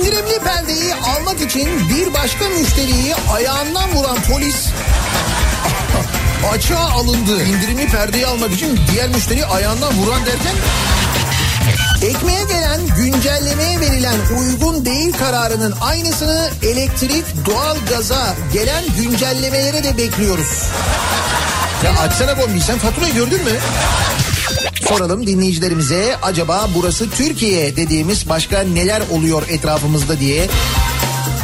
İndirimli perdeyi almak için bir başka müşteriyi ayağından vuran polis açığa alındı. İndirimli perdeyi almak için diğer müşteriyi ayağından vuran derken... Ekmeğe gelen güncellemeye verilen uygun değil kararının aynısını elektrik, doğalgaza gelen güncellemelere de bekliyoruz. Ya açsana bombayı, sen faturayı gördün mü? Soralım dinleyicilerimize, acaba burası Türkiye dediğimiz başka neler oluyor etrafımızda diye.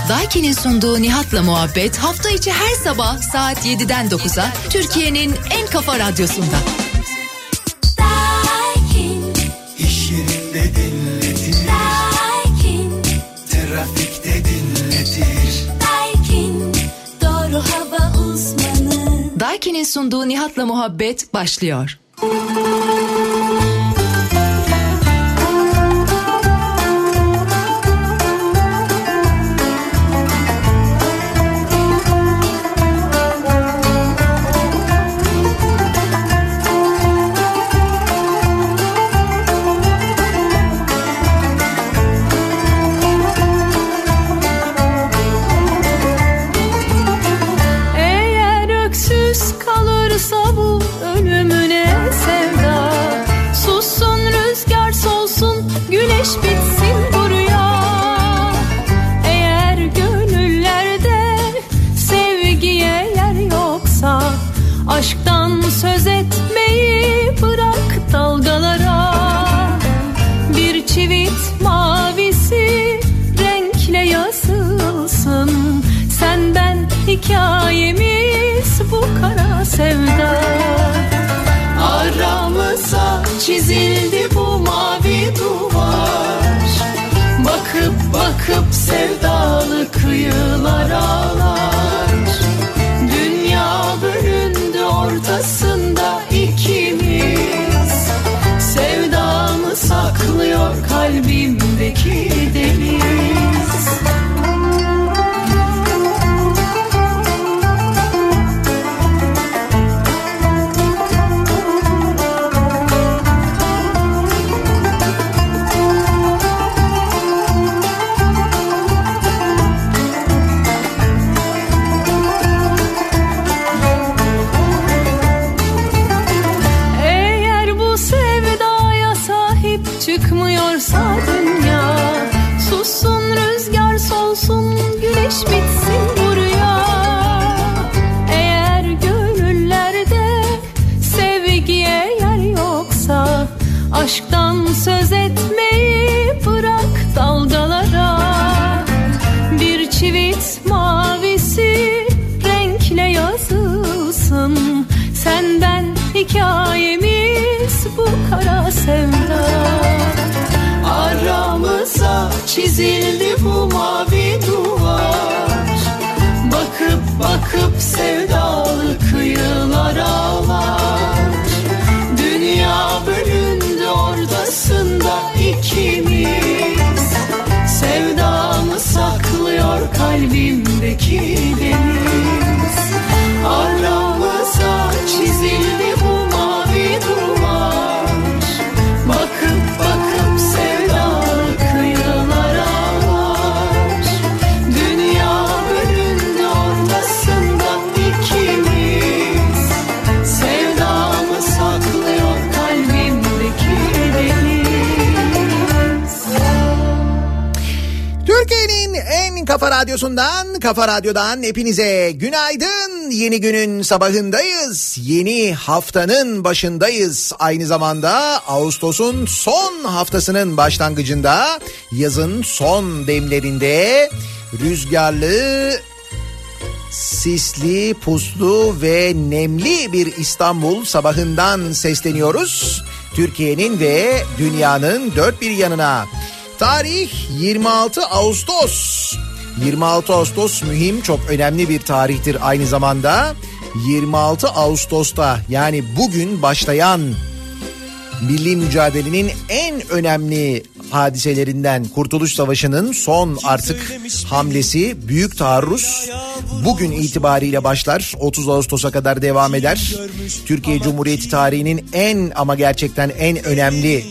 Daikin'in sunduğu Nihat'la Muhabbet hafta içi her sabah saat 7'den 9'a Türkiye'nin en kafa radyosunda. Daikin'in sunduğu Nihat'la Muhabbet başlıyor. Hikayemiz bu kara sevda, aramıza çizildi bu mavi duvar. Bakıp bakıp sevdalı kıyılar ağlar. Dünya bölündü ortasında ikimiz. Sevdamı saklıyor kalbimdeki deniz. Aşktan söz etmeyi bırak dalgalara. Bir çivit mavisi renkle yazılsın. Senden hikayemiz bu kara sevda. Aramıza çizildi bu mavi duvar. Bakıp bakıp sevdalı kıyılar ağlar. Dünya bölündü ortasında ikimiz. Sevdamı saklıyor kalbimdeki deniz. Aramıza çizildi bu mavi duvar. Bakıp bakıp sevdalı kıyılar ağlar. Dünya bölündü ortasında ikimiz. Sevdamı saklıyor kalbimdeki. Türkiye'nin en kafa radyosundan, Kafa Radyo'dan hepinize günaydın. Yeni günün sabahındayız. Yeni haftanın başındayız. Aynı zamanda Ağustos'un son haftasının başlangıcında, yazın son demlerinde rüzgarlı, sisli, puslu ve nemli bir İstanbul sabahından sesleniyoruz. Türkiye'nin ve dünyanın dört bir yanına. Tarih 26 Ağustos. 26 Ağustos mühim, çok önemli bir tarihtir aynı zamanda. 26 Ağustos'ta, yani bugün başlayan milli mücadelenin en önemli hadiselerinden, Kurtuluş Savaşı'nın son artık hamlesi Büyük Taarruz bugün itibariyle başlar. 30 Ağustos'a kadar devam eder. Türkiye Cumhuriyeti tarihinin en ama gerçekten en önemli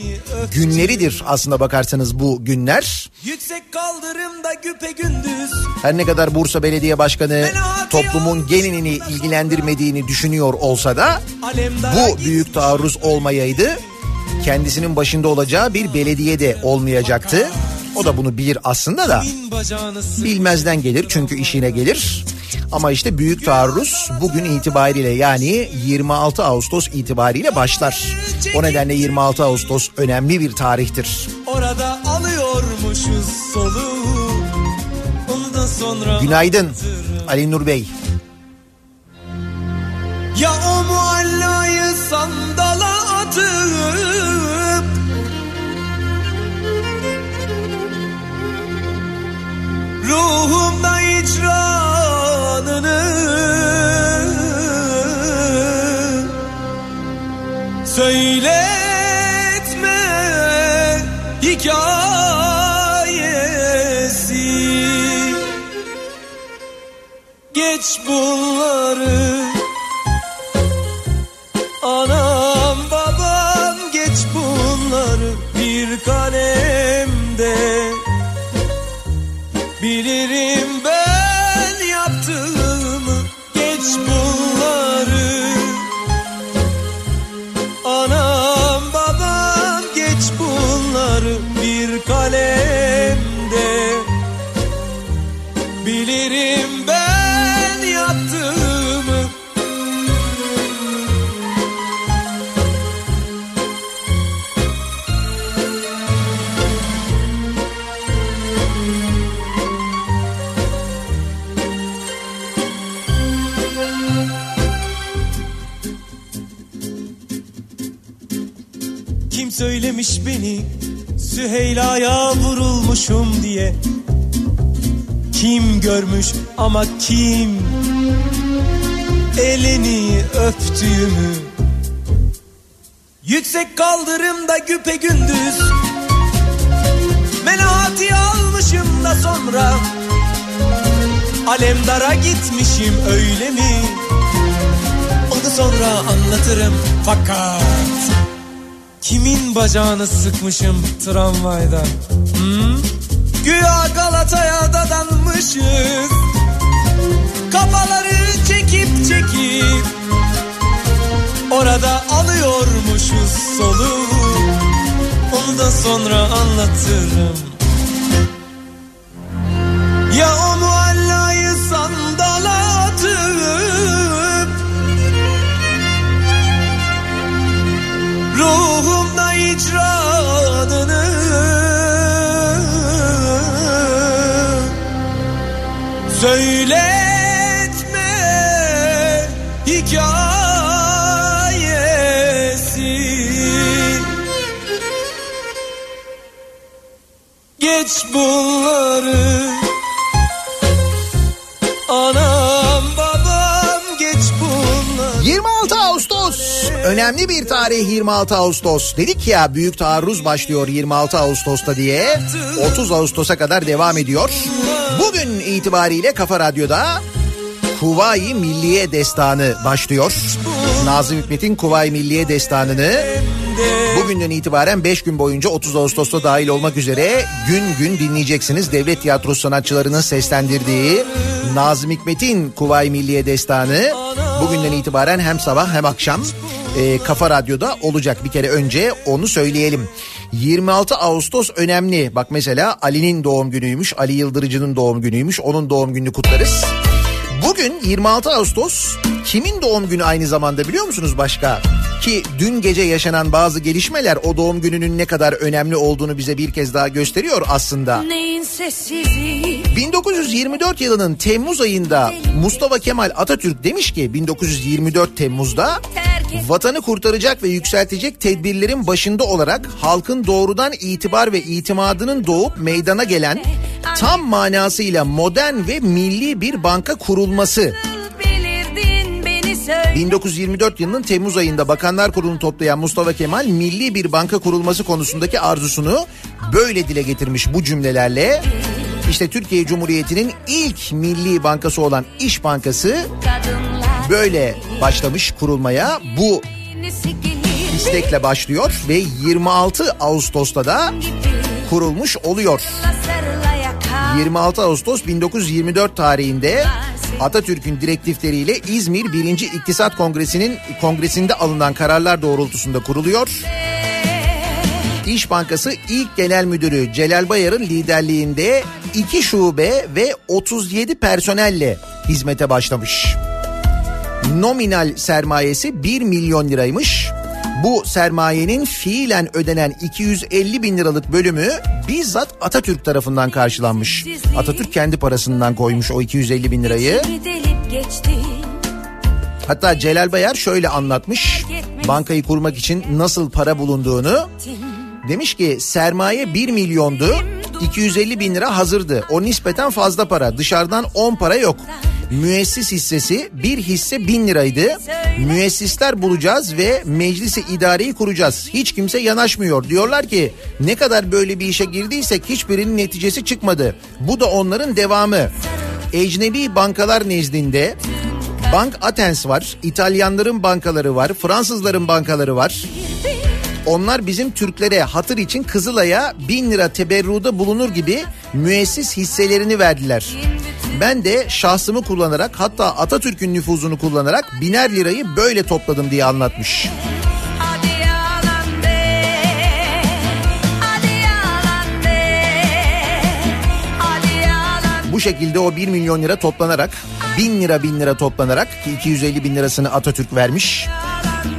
günleridir aslında bakarsanız bu günler. Her ne kadar Bursa Belediye Başkanı toplumun genelini ilgilendirmediğini düşünüyor olsa da bu büyük taarruz olmayaydı, kendisinin başında olacağı bir belediye de olmayacaktı. O da bunu bilir aslında da bilmezden gelir çünkü işine gelir. Ama işte büyük taarruz bugün itibariyle yani 26 Ağustos itibariyle başlar. O nedenle 26 Ağustos önemli bir tarihtir. Orada alıyormuşuz soluğu. Ondan sonra günaydın Ali Nur Bey. Ya o muallayı sandala atıp ruhumda icranını söyletme hikayesi. Geç bunları anam babam, geç bunları bir kalemde bilirim ben yaptığımı. Geç bunları anam babam, geç bunları bir kalemde bilirim ben yaptığımı. Söylemiş beni Süheyla'ya vurulmuşum diye. Kim görmüş ama kim elini öptüğümü. Yüksek kaldırımda güpegündüz menahati almışım da sonra alemdara gitmişim, öyle mi? Onu sonra anlatırım fakat kimin bacağını sıkmışım tramvayda? Güya Galata'ya dadanmışız, kafaları çekip çekip orada alıyormuşuz soluğu. Onu da sonra anlatırım. Ya o muallayı sandala atıp ruhumda icranını söyletme hikayesi. Geç bunları anam babam, geç bunları. 26 Ağustos önemli bir tarih. 26 Ağustos dedik ya, büyük taarruz başlıyor 26 Ağustos'ta diye 30 Ağustos'a kadar devam ediyor. Bugün itibariyle Kafa Radyo'da Kuvayi Milliye Destanı başlıyor. Nazım Hikmet'in Kuvayi Milliye Destanı'nı bugünden itibaren 5 gün boyunca 30 Ağustos'ta dahil olmak üzere gün gün dinleyeceksiniz. Devlet Tiyatrosu sanatçılarının seslendirdiği Nazım Hikmet'in Kuvayi Milliye Destanı bugünden itibaren hem sabah hem akşam Kafa Radyo'da olacak. Bir kere önce onu söyleyelim. 26 Ağustos önemli. Bak mesela Ali'nin doğum günüymüş. Ali Yıldırıcı'nın doğum günüymüş. Onun doğum gününü kutlarız. Bugün 26 Ağustos kimin doğum günü aynı zamanda biliyor musunuz başka? Ki dün gece yaşanan bazı gelişmeler o doğum gününün ne kadar önemli olduğunu bize bir kez daha gösteriyor aslında. 1924 yılının Temmuz ayında Mustafa Kemal Atatürk demiş ki 1924 Temmuz'da vatanı kurtaracak ve yükseltecek tedbirlerin başında olarak halkın doğrudan itibar ve itimadının doğup meydana gelen tam manasıyla modern ve milli bir banka kurulması. 1924 yılının Temmuz ayında Bakanlar Kurulu'nu toplayan Mustafa Kemal milli bir banka kurulması konusundaki arzusunu böyle dile getirmiş bu cümlelerle. İşte Türkiye Cumhuriyeti'nin ilk milli bankası olan İş Bankası böyle başlamış kurulmaya, bu istekle başlıyor ve 26 Ağustos'ta da kurulmuş oluyor. 26 Ağustos 1924 tarihinde Atatürk'ün direktifleriyle İzmir 1. İktisat Kongresi'nde alınan kararlar doğrultusunda kuruluyor. İş Bankası ilk genel müdürü Celal Bayar'ın liderliğinde 2 şube ve 37 personelle hizmete başlamış. Nominal sermayesi 1 milyon liraymış. Bu sermayenin fiilen ödenen 250 bin liralık bölümü bizzat Atatürk tarafından karşılanmış. Atatürk kendi parasından koymuş o 250 bin lirayı. Hatta Celal Bayar şöyle anlatmış bankayı kurmak için nasıl para bulunduğunu. Demiş ki sermaye 1 milyondu, 250 bin lira hazırdı. O nispeten fazla para, dışarıdan 10 para yok. Müessis hissesi bir hisse 1000 liraydı. Müessisler bulacağız ve meclise idareyi kuracağız. Hiç kimse yanaşmıyor. Diyorlar ki ne kadar böyle bir işe girdiysek hiçbirinin neticesi çıkmadı. Bu da onların devamı. Ecnebi bankalar nezdinde Bank Athens var, İtalyanların bankaları var, Fransızların bankaları var. Onlar bizim Türklere hatır için Kızılay'a 1000 lira teberruda bulunur gibi müessis hisselerini verdiler. Ben de şahsımı kullanarak, hatta Atatürk'ün nüfuzunu kullanarak 1000'er lirayı böyle topladım diye anlatmış. Bu şekilde o 1 milyon lira toplanarak, 1000 lira toplanarak, 250 bin lirasını Atatürk vermiş.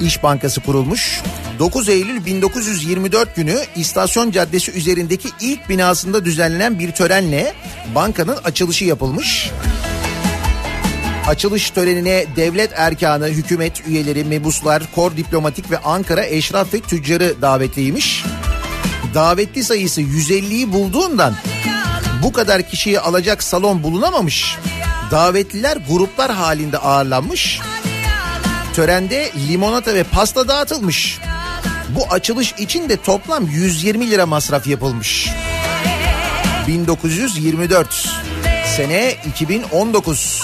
İş Bankası kurulmuş. 9 Eylül 1924 günü İstasyon Caddesi üzerindeki ilk binasında düzenlenen bir törenle bankanın açılışı yapılmış. Açılış törenine devlet erkanı, hükümet üyeleri, mebuslar, kor diplomatik ve Ankara eşraf ve tüccarı davetliymiş. Davetli sayısı 150'yi bulduğundan bu kadar kişiyi alacak salon bulunamamış. Davetliler gruplar halinde ağırlanmış. Törende limonata ve pasta dağıtılmış. Bu açılış için de toplam 120 lira masraf yapılmış. 1924 sene 2019.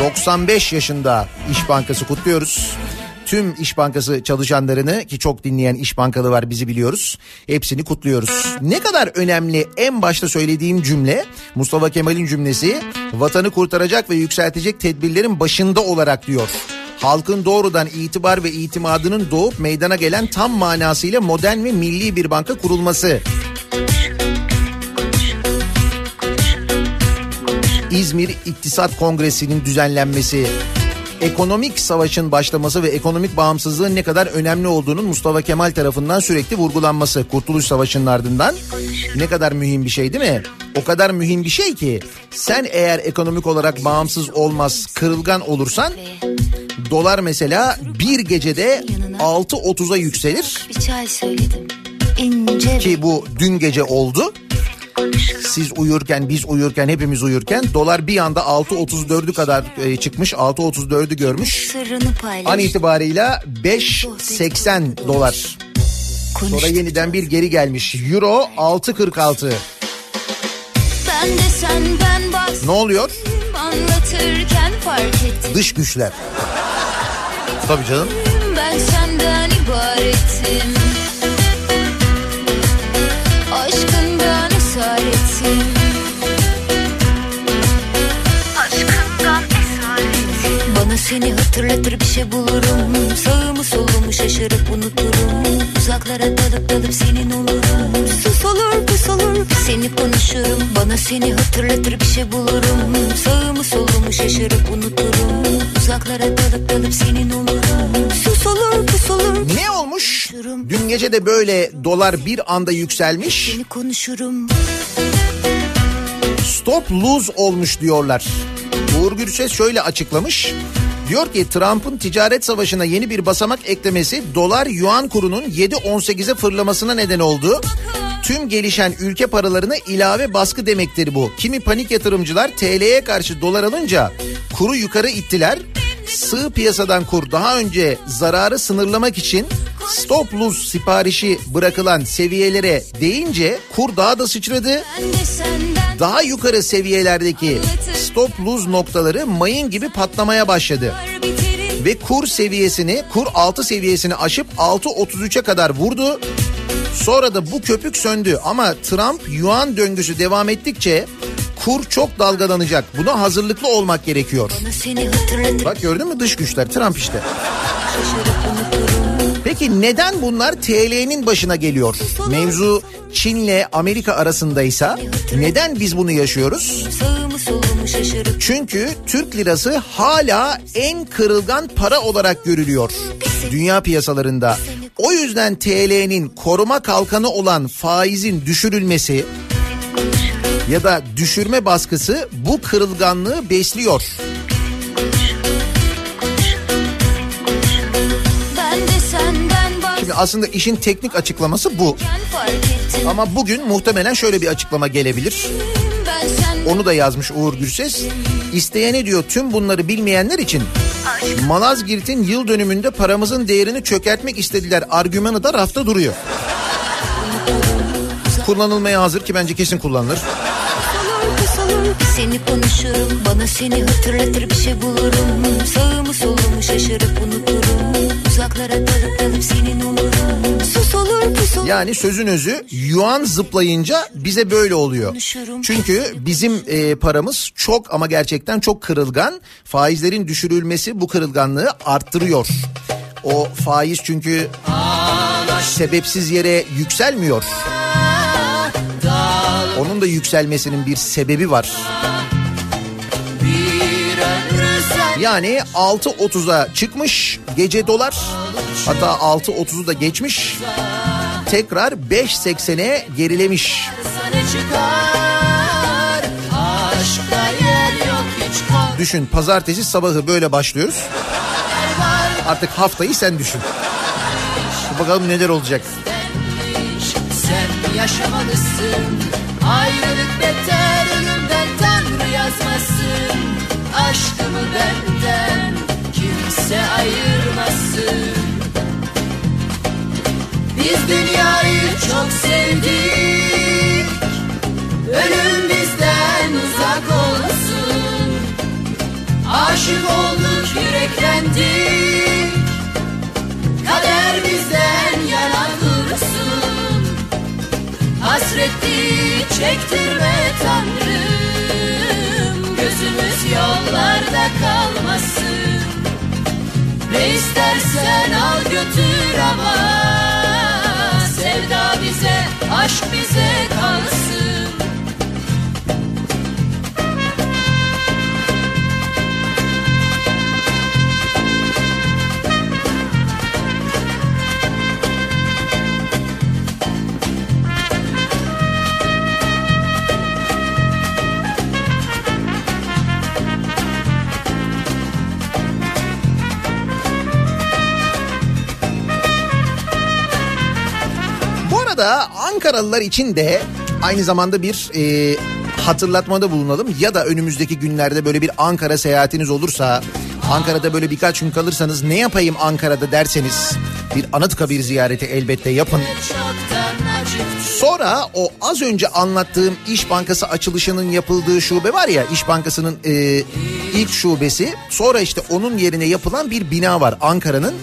95 yaşında İş Bankası kutluyoruz. Tüm İş Bankası çalışanlarını, ki çok dinleyen İş Bankalı var bizi biliyoruz, hepsini kutluyoruz. Ne kadar önemli en başta söylediğim cümle, Mustafa Kemal'in cümlesi, vatanı kurtaracak ve yükseltecek tedbirlerin başında olarak diyor. Halkın doğrudan itibar ve itimadının doğup meydana gelen tam manasıyla modern ve milli bir banka kurulması. İzmir İktisat Kongresi'nin düzenlenmesi, ekonomik savaşın başlaması ve ekonomik bağımsızlığın ne kadar önemli olduğunun Mustafa Kemal tarafından sürekli vurgulanması. Kurtuluş Savaşı'nın ardından ne kadar mühim bir şey değil mi? O kadar mühim bir şey ki sen eğer ekonomik olarak bağımsız olmaz, kırılgan olursan dolar mesela bir gecede 6.30'a yükselir. Ki bu dün gece oldu. Siz uyurken, biz uyurken, hepimiz uyurken dolar bir anda 6.34'ü kadar çıkmış, 6.34'ü görmüş. An itibarıyla 5.80 dolar. Sonra yeniden bir geri gelmiş. Euro 6.46. Ne oluyor? Dış güçler. Tabii canım. Ben senden ibaretim. Aşkından esaretim. Aşkından esaretim. Bana seni hatırlatır bir şey bulurum. Sağımı solumu şaşırıp unuturum. Uzaklara dalıp senin olurum. Sus olur pus olur seni konuşurum. Bana seni hatırlatır bir şey bulurum. Sağımı solumu şaşırıp unuturum. Uzaklara dalıp senin olurum. Sus olur pus olur. Ne olmuş? Dün gece de böyle dolar bir anda yükselmiş. Seni konuşurum. Stop lose olmuş diyorlar. Uğur Gürses şöyle açıklamış. Diyor ki Trump'ın ticaret savaşına yeni bir basamak eklemesi dolar yuan kurunun 7.18'e fırlamasına neden oldu. Tüm gelişen ülke paralarına ilave baskı demektir bu. Kimi panik yatırımcılar TL'ye karşı dolar alınca kuru yukarı ittiler. sığ piyasadan kur daha önce zararı sınırlamak için stop loss siparişi bırakılan seviyelere değince kur daha da sıçradı. Daha yukarı seviyelerdeki stop loss noktaları mayın gibi patlamaya başladı. Ve kur 6 seviyesini aşıp 6.33'e kadar vurdu. Sonra da bu köpük söndü ama Trump yuan döngüsü devam ettikçe kur çok dalgalanacak. Buna hazırlıklı olmak gerekiyor. Bak gördün mü, dış güçler, Trump işte. Peki neden bunlar TL'nin başına geliyor? Mevzu Çin'le Amerika arasındaysa neden biz bunu yaşıyoruz? Çünkü Türk lirası hala en kırılgan para olarak görülüyor dünya piyasalarında. O yüzden TL'nin koruma kalkanı olan faizin düşürülmesi ya da düşürme baskısı bu kırılganlığı besliyor. Şimdi aslında işin teknik açıklaması bu. Ama bugün muhtemelen şöyle bir açıklama gelebilir. Onu da yazmış Uğur Gürses. İsteyene diyor, tüm bunları bilmeyenler için Malazgirt'in yıl dönümünde paramızın değerini çökertmek istediler argümanı da rafta duruyor. Kullanılmaya hazır ki bence kesin kullanılır. Seni konuşurum, bana seni hatırlatır bir şey bulurum. Sağımı solumu şaşırıp unuturum. Uzaklara dalıp dalıp senin olurum. Sus olur pus olur. Yani sözün özü, yuan zıplayınca bize böyle oluyor. Çünkü bizim paramız çok ama gerçekten çok kırılgan. Faizlerin düşürülmesi bu kırılganlığı arttırıyor. O faiz çünkü sebepsiz yere yükselmiyor. Onun da yükselmesinin bir sebebi var. Yani 6.30'a çıkmış gece dolar, hatta 6.30'u da geçmiş, tekrar 5.80'e gerilemiş. Düşün, pazartesi sabahı böyle başlıyoruz. Artık haftayı sen düşün. Bakalım neler olacak. Sen yaşamalısın. Ayrılık beter, ölümden Tanrı yazmasın. Aşkımı benden kimse ayırmasın. Biz dünyayı çok sevdik, ölüm bizden uzak olsun. Aşık olduk, yüreklendik, kader bizden yana dursun. Hasreti çektirme Tanrım, gözümüz yollarda kalmasın. Ne istersen al götür ama sevda bize, aşk bize kalsın. Da Ankaralılar için de aynı zamanda bir hatırlatmada bulunalım. Ya da önümüzdeki günlerde böyle bir Ankara seyahatiniz olursa, Ankara'da böyle birkaç gün kalırsanız, ne yapayım Ankara'da derseniz bir Anıtkabir ziyareti elbette yapın. Sonra o az önce anlattığım İş Bankası açılışının yapıldığı şube var ya, İş Bankası'nın ilk şubesi, sonra işte onun yerine yapılan bir bina var Ankara'nın.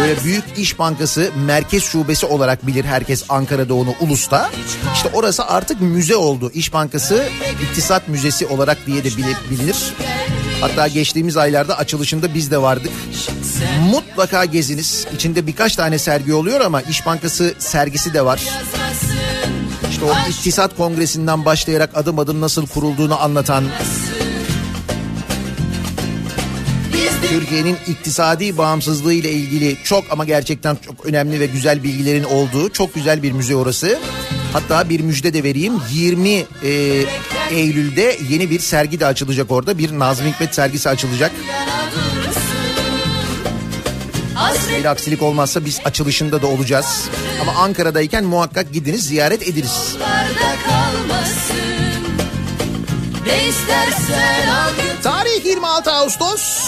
Böyle Büyük İş Bankası Merkez Şubesi olarak bilir herkes Ankara'da onu, Ulus'ta. İşte orası artık müze oldu. İş Bankası İktisat Müzesi olarak diye de bilinir. Hatta geçtiğimiz aylarda açılışında biz de vardık. Mutlaka geziniz. İçinde birkaç tane sergi oluyor ama İş Bankası sergisi de var. İşte o İktisat Kongresi'nden başlayarak adım adım nasıl kurulduğunu anlatan, Türkiye'nin iktisadi bağımsızlığı ile ilgili çok ama gerçekten çok önemli ve güzel bilgilerin olduğu çok güzel bir müze orası. Hatta bir müjde de vereyim, 20 Eylül'de yeni bir sergi de açılacak orada. Bir Nazım Hikmet sergisi açılacak. Bir aksilik olmazsa biz açılışında da olacağız. Ama Ankara'dayken muhakkak gidiniz, ziyaret ediniz. ne istersen al götür. Tarih 26 Ağustos.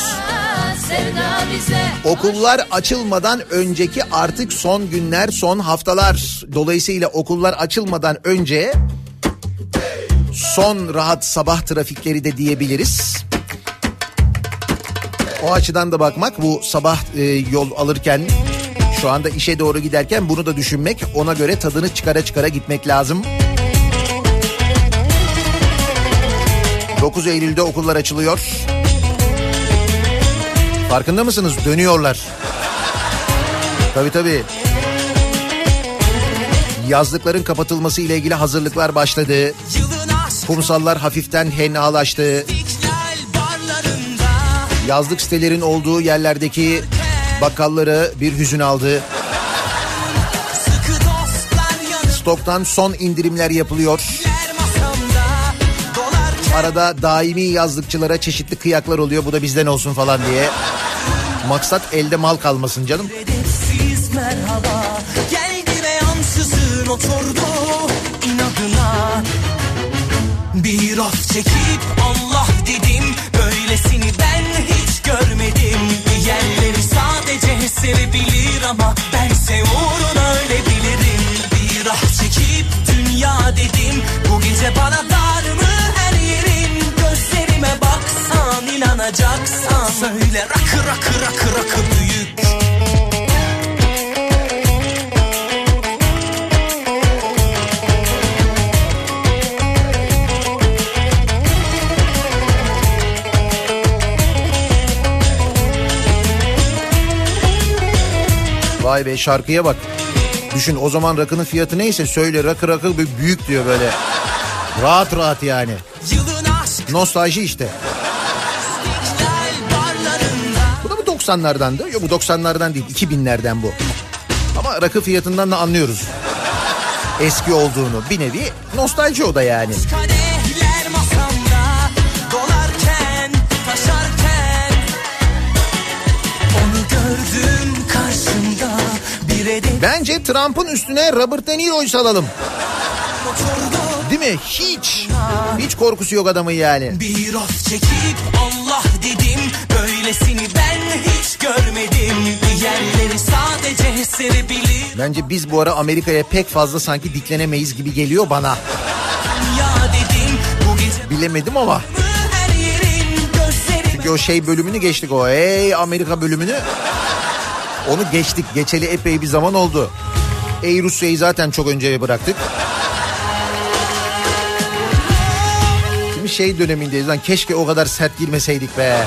Okullar açılmadan önceki artık son günler, son haftalar. Dolayısıyla okullar açılmadan önce son rahat sabah trafikleri de diyebiliriz. O açıdan da bakmak, bu sabah yol alırken, şu anda işe doğru giderken bunu da düşünmek, ona göre tadını çıkara çıkara gitmek lazım. 9 Eylül'de okullar açılıyor. Farkında mısınız? Dönüyorlar. Tabii. Yazlıkların kapatılması ile ilgili hazırlıklar başladı. Kumsallar hafiften hennalaştı. Yazlık sitelerin olduğu yerlerdeki bakkalları bir hüzün aldı. Stoktan son indirimler yapılıyor. Arada daimi yazlıkçılara çeşitli kıyaklar oluyor. Bu da bizden olsun falan diye. Maksat elde mal kalmasın canım. Bir of çekip Allah dedim, böylesini ben hiç görmedim. Yerleri sadece sevebilir ama bense uğruna öyle bilirim. Bir of çekip dünya dedim, bu gece bana dar mı her yerin? Gözlerime baksan inanacaksan, söyle rakı rakı rakı rakı büyük. Vay be, şarkıya bak. Düşün, o zaman rakının fiyatı neyse, söyle rakı rakı büyük diyor böyle. Rahat rahat yani. Nostalji işte. Bu da bu 90'lardandı. Yok, bu 90'lardan değil, 2000'lerden bu. Ama rakı fiyatından da anlıyoruz eski olduğunu. Bir nevi nostalji o da yani. Bence Trump'ın üstüne Robert De Niro'yu salalım. Değil mi? Hiç korkusu yok adamın yani. Bir of çekip Allah dedim, böylesini ben hiç görmedim. Yerleri sadece sevebilir. Bence biz bu ara Amerika'ya pek fazla sanki diklenemeyiz gibi geliyor bana. Bilemedim ama. Çünkü o şey bölümünü geçtik, o Amerika bölümünü. Onu geçtik. Geçeli epey bir zaman oldu. Rusya'yı zaten çok önce bıraktık. Şimdi şey dönemindeyiz. Lan keşke o kadar sert girmeseydik be.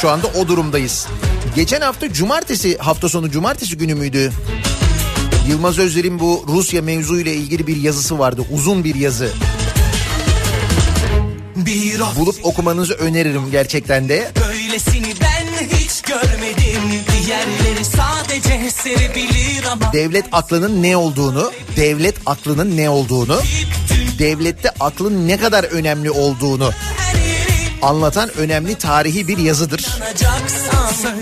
Şu anda o durumdayız. Geçen hafta hafta sonu cumartesi günü müydü? Yılmaz Özler'in bu Rusya mevzuyla ilgili bir yazısı vardı. Uzun bir yazı. Bulup okumanızı öneririm gerçekten de. Böylesini ben hiç görmedim. Diğerleri sadece sevebilir ama... Devlet aklının ne olduğunu, devlette aklın ne kadar önemli olduğunu anlatan önemli tarihi bir yazıdır.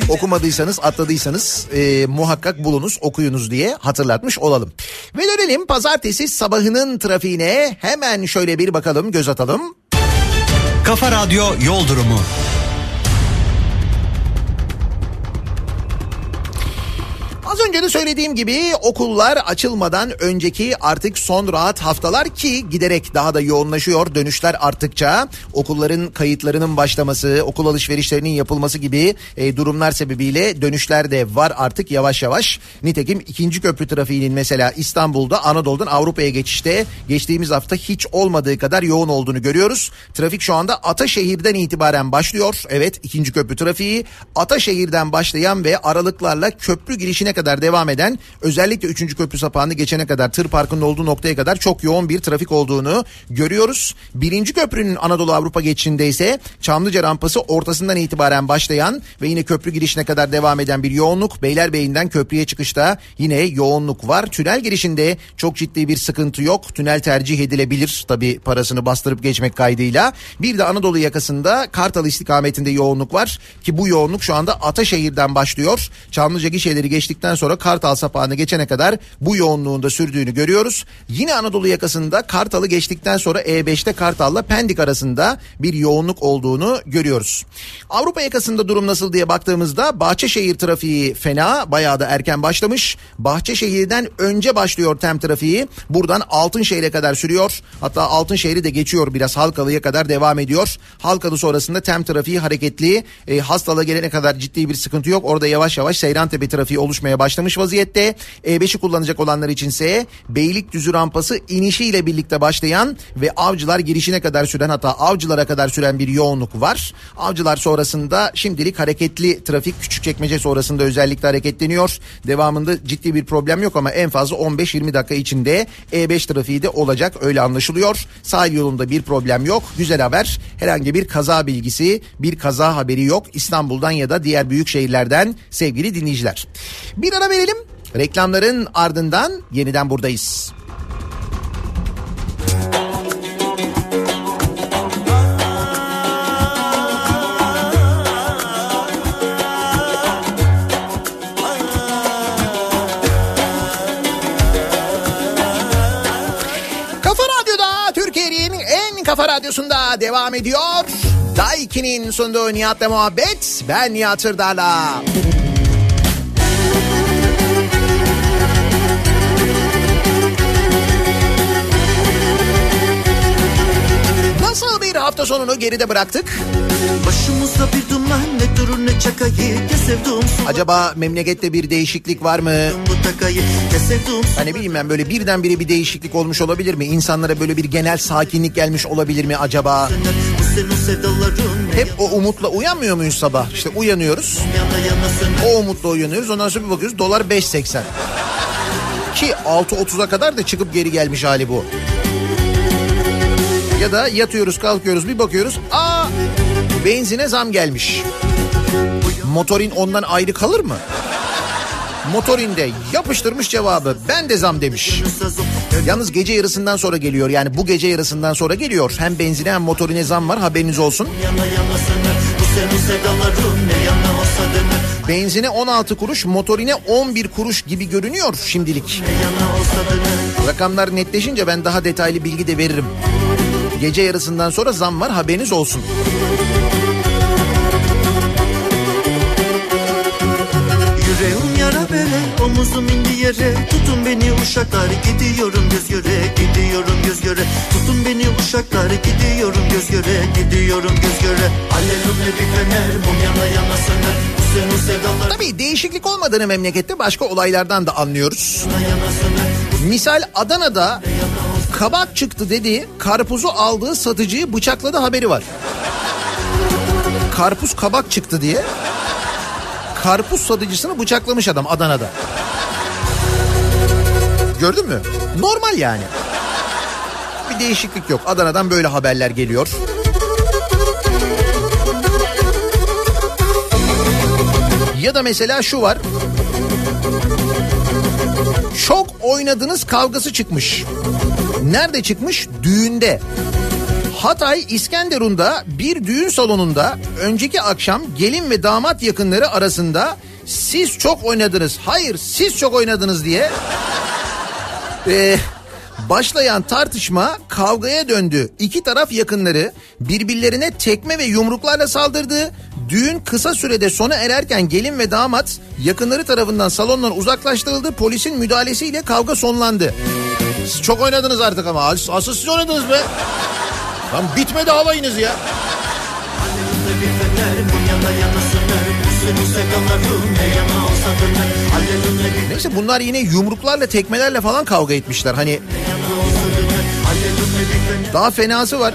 Okumadıysanız, atladıysanız muhakkak bulunuz, okuyunuz diye hatırlatmış olalım. Ve dönelim pazartesi sabahının trafiğine, hemen şöyle bir bakalım, göz atalım. Kafa Radyo Yol Durumu. Az önce de söylediğim gibi okullar açılmadan önceki artık son rahat haftalar, ki giderek daha da yoğunlaşıyor. Dönüşler arttıkça okulların kayıtlarının başlaması, okul alışverişlerinin yapılması gibi durumlar sebebiyle dönüşler de var artık yavaş yavaş. Nitekim 2. köprü trafiğinin mesela İstanbul'da Anadolu'dan Avrupa'ya geçişte geçtiğimiz hafta hiç olmadığı kadar yoğun olduğunu görüyoruz. Trafik şu anda Ataşehir'den itibaren başlıyor. Evet, 2. köprü trafiği Ataşehir'den başlayan ve aralıklarla köprü girişine kadar devam eden, özellikle 3. köprü sapağını geçene kadar, tır parkının olduğu noktaya kadar çok yoğun bir trafik olduğunu görüyoruz. 1. köprünün Anadolu Avrupa geçişinde ise Çamlıca rampası ortasından itibaren başlayan ve yine köprü girişine kadar devam eden bir yoğunluk. Beylerbeyi'nden köprüye çıkışta yine yoğunluk var. Tünel girişinde çok ciddi bir sıkıntı yok. Tünel tercih edilebilir tabii, parasını bastırıp geçmek kaydıyla. Bir de Anadolu yakasında Kartal istikametinde yoğunluk var ki bu yoğunluk şu anda Ataşehir'den başlıyor. Çamlıca gişeleri geçtikten sonra Kartal sapağını geçene kadar bu yoğunluğun da sürdüğünü görüyoruz. Yine Anadolu yakasında Kartal'ı geçtikten sonra E5'te Kartal'la Pendik arasında bir yoğunluk olduğunu görüyoruz. Avrupa yakasında durum nasıl diye baktığımızda Bahçeşehir trafiği fena, bayağı da erken başlamış. Bahçeşehir'den önce başlıyor TEM trafiği. Buradan Altınşehir'e kadar sürüyor. Hatta Altınşehir'i de geçiyor, biraz Halkalı'ya kadar devam ediyor. Halkalı sonrasında TEM trafiği hareketli. Hastalığa gelene kadar ciddi bir sıkıntı yok. Orada yavaş yavaş Seyrantepe trafiği oluşmaya başlamış vaziyette. E5'i kullanacak olanlar içinse Beylikdüzü rampası inişiyle birlikte başlayan ve Avcılar girişine kadar süren, hatta Avcılar'a kadar süren bir yoğunluk var. Avcılar sonrasında şimdilik hareketli trafik, Küçükçekmece sonrasında özellikle hareketleniyor. Devamında ciddi bir problem yok ama en fazla 15-20 dakika içinde E5 trafiği de olacak, öyle anlaşılıyor. Sahil yolunda bir problem yok. Güzel haber, herhangi bir kaza bilgisi, bir kaza haberi yok İstanbul'dan ya da diğer büyük şehirlerden sevgili dinleyiciler. Bir ara verelim, reklamların ardından yeniden buradayız. Kafa Radyosu'nda devam ediyor. Daikin'in sunduğu Nihat'la Muhabbet. Ben Nihat Hırdağ'la. Nasıl bir hafta sonunu geride bıraktık? Başımızda bir duman, ne durur ne çakayı, ne sevduğum su. Acaba memlekette bir değişiklik var mı? Hani bileyim ben, böyle birdenbire bir değişiklik olmuş olabilir mi? İnsanlara böyle bir genel sakinlik gelmiş olabilir mi acaba? Hep o umutla uyanmıyor muyuz sabah? İşte uyanıyoruz. O umutla uyanıyoruz. Ondan sonra bir bakıyoruz dolar 5.80. Ki 6.30'a kadar da çıkıp geri gelmiş hali bu. Ya da yatıyoruz, kalkıyoruz, bir bakıyoruz. Aa, benzine zam gelmiş. Motorin ondan ayrı kalır mı? Motorinde yapıştırmış cevabı, ben de zam demiş. Yalnız gece yarısından sonra geliyor, yani bu gece yarısından sonra geliyor. Hem benzine hem motorine zam var, haberiniz olsun. Benzine 16 kuruş, motorine 11 kuruş gibi görünüyor şimdilik. Rakamlar netleşince ben daha detaylı bilgi de veririm. Gece yarısından sonra zam var, haberiniz olsun. Yüreğim yara bere, omuzum indi yere. Tutun beni uşaklar, gidiyorum göz göre, gidiyorum göz göre. Tutun beni uşaklar, gidiyorum göz göre, gidiyorum göz göre. Alelümle bir fener, mum yana yana söner. Tabii değişiklik olmadığını memlekette başka olaylardan da anlıyoruz. Misal Adana'da kabak çıktı dediği karpuzu aldığı satıcıyı bıçakladı haberi var. Karpuz kabak çıktı diye karpuz satıcısını bıçaklamış adam Adana'da. Gördün mü? Normal yani. Bir değişiklik yok. Adana'dan böyle haberler geliyor. Ya da mesela şu var. Çok oynadınız kavgası çıkmış. Nerede çıkmış? Düğünde. Hatay İskenderun'da bir düğün salonunda önceki akşam gelin ve damat yakınları arasında siz çok oynadınız, hayır siz çok oynadınız diye başlayan tartışma kavgaya döndü. İki taraf yakınları birbirlerine tekme ve yumruklarla saldırdı. Düğün kısa sürede sona ererken gelin ve damat yakınları tarafından salondan uzaklaştırıldı. Polisin müdahalesiyle kavga sonlandı. Siz çok oynadınız artık ama. Asıl siz oynadınız be. Lan bitmedi havayınız ya. Neyse bunlar yine yumruklarla, tekmelerle falan kavga etmişler. Hani daha fenası var.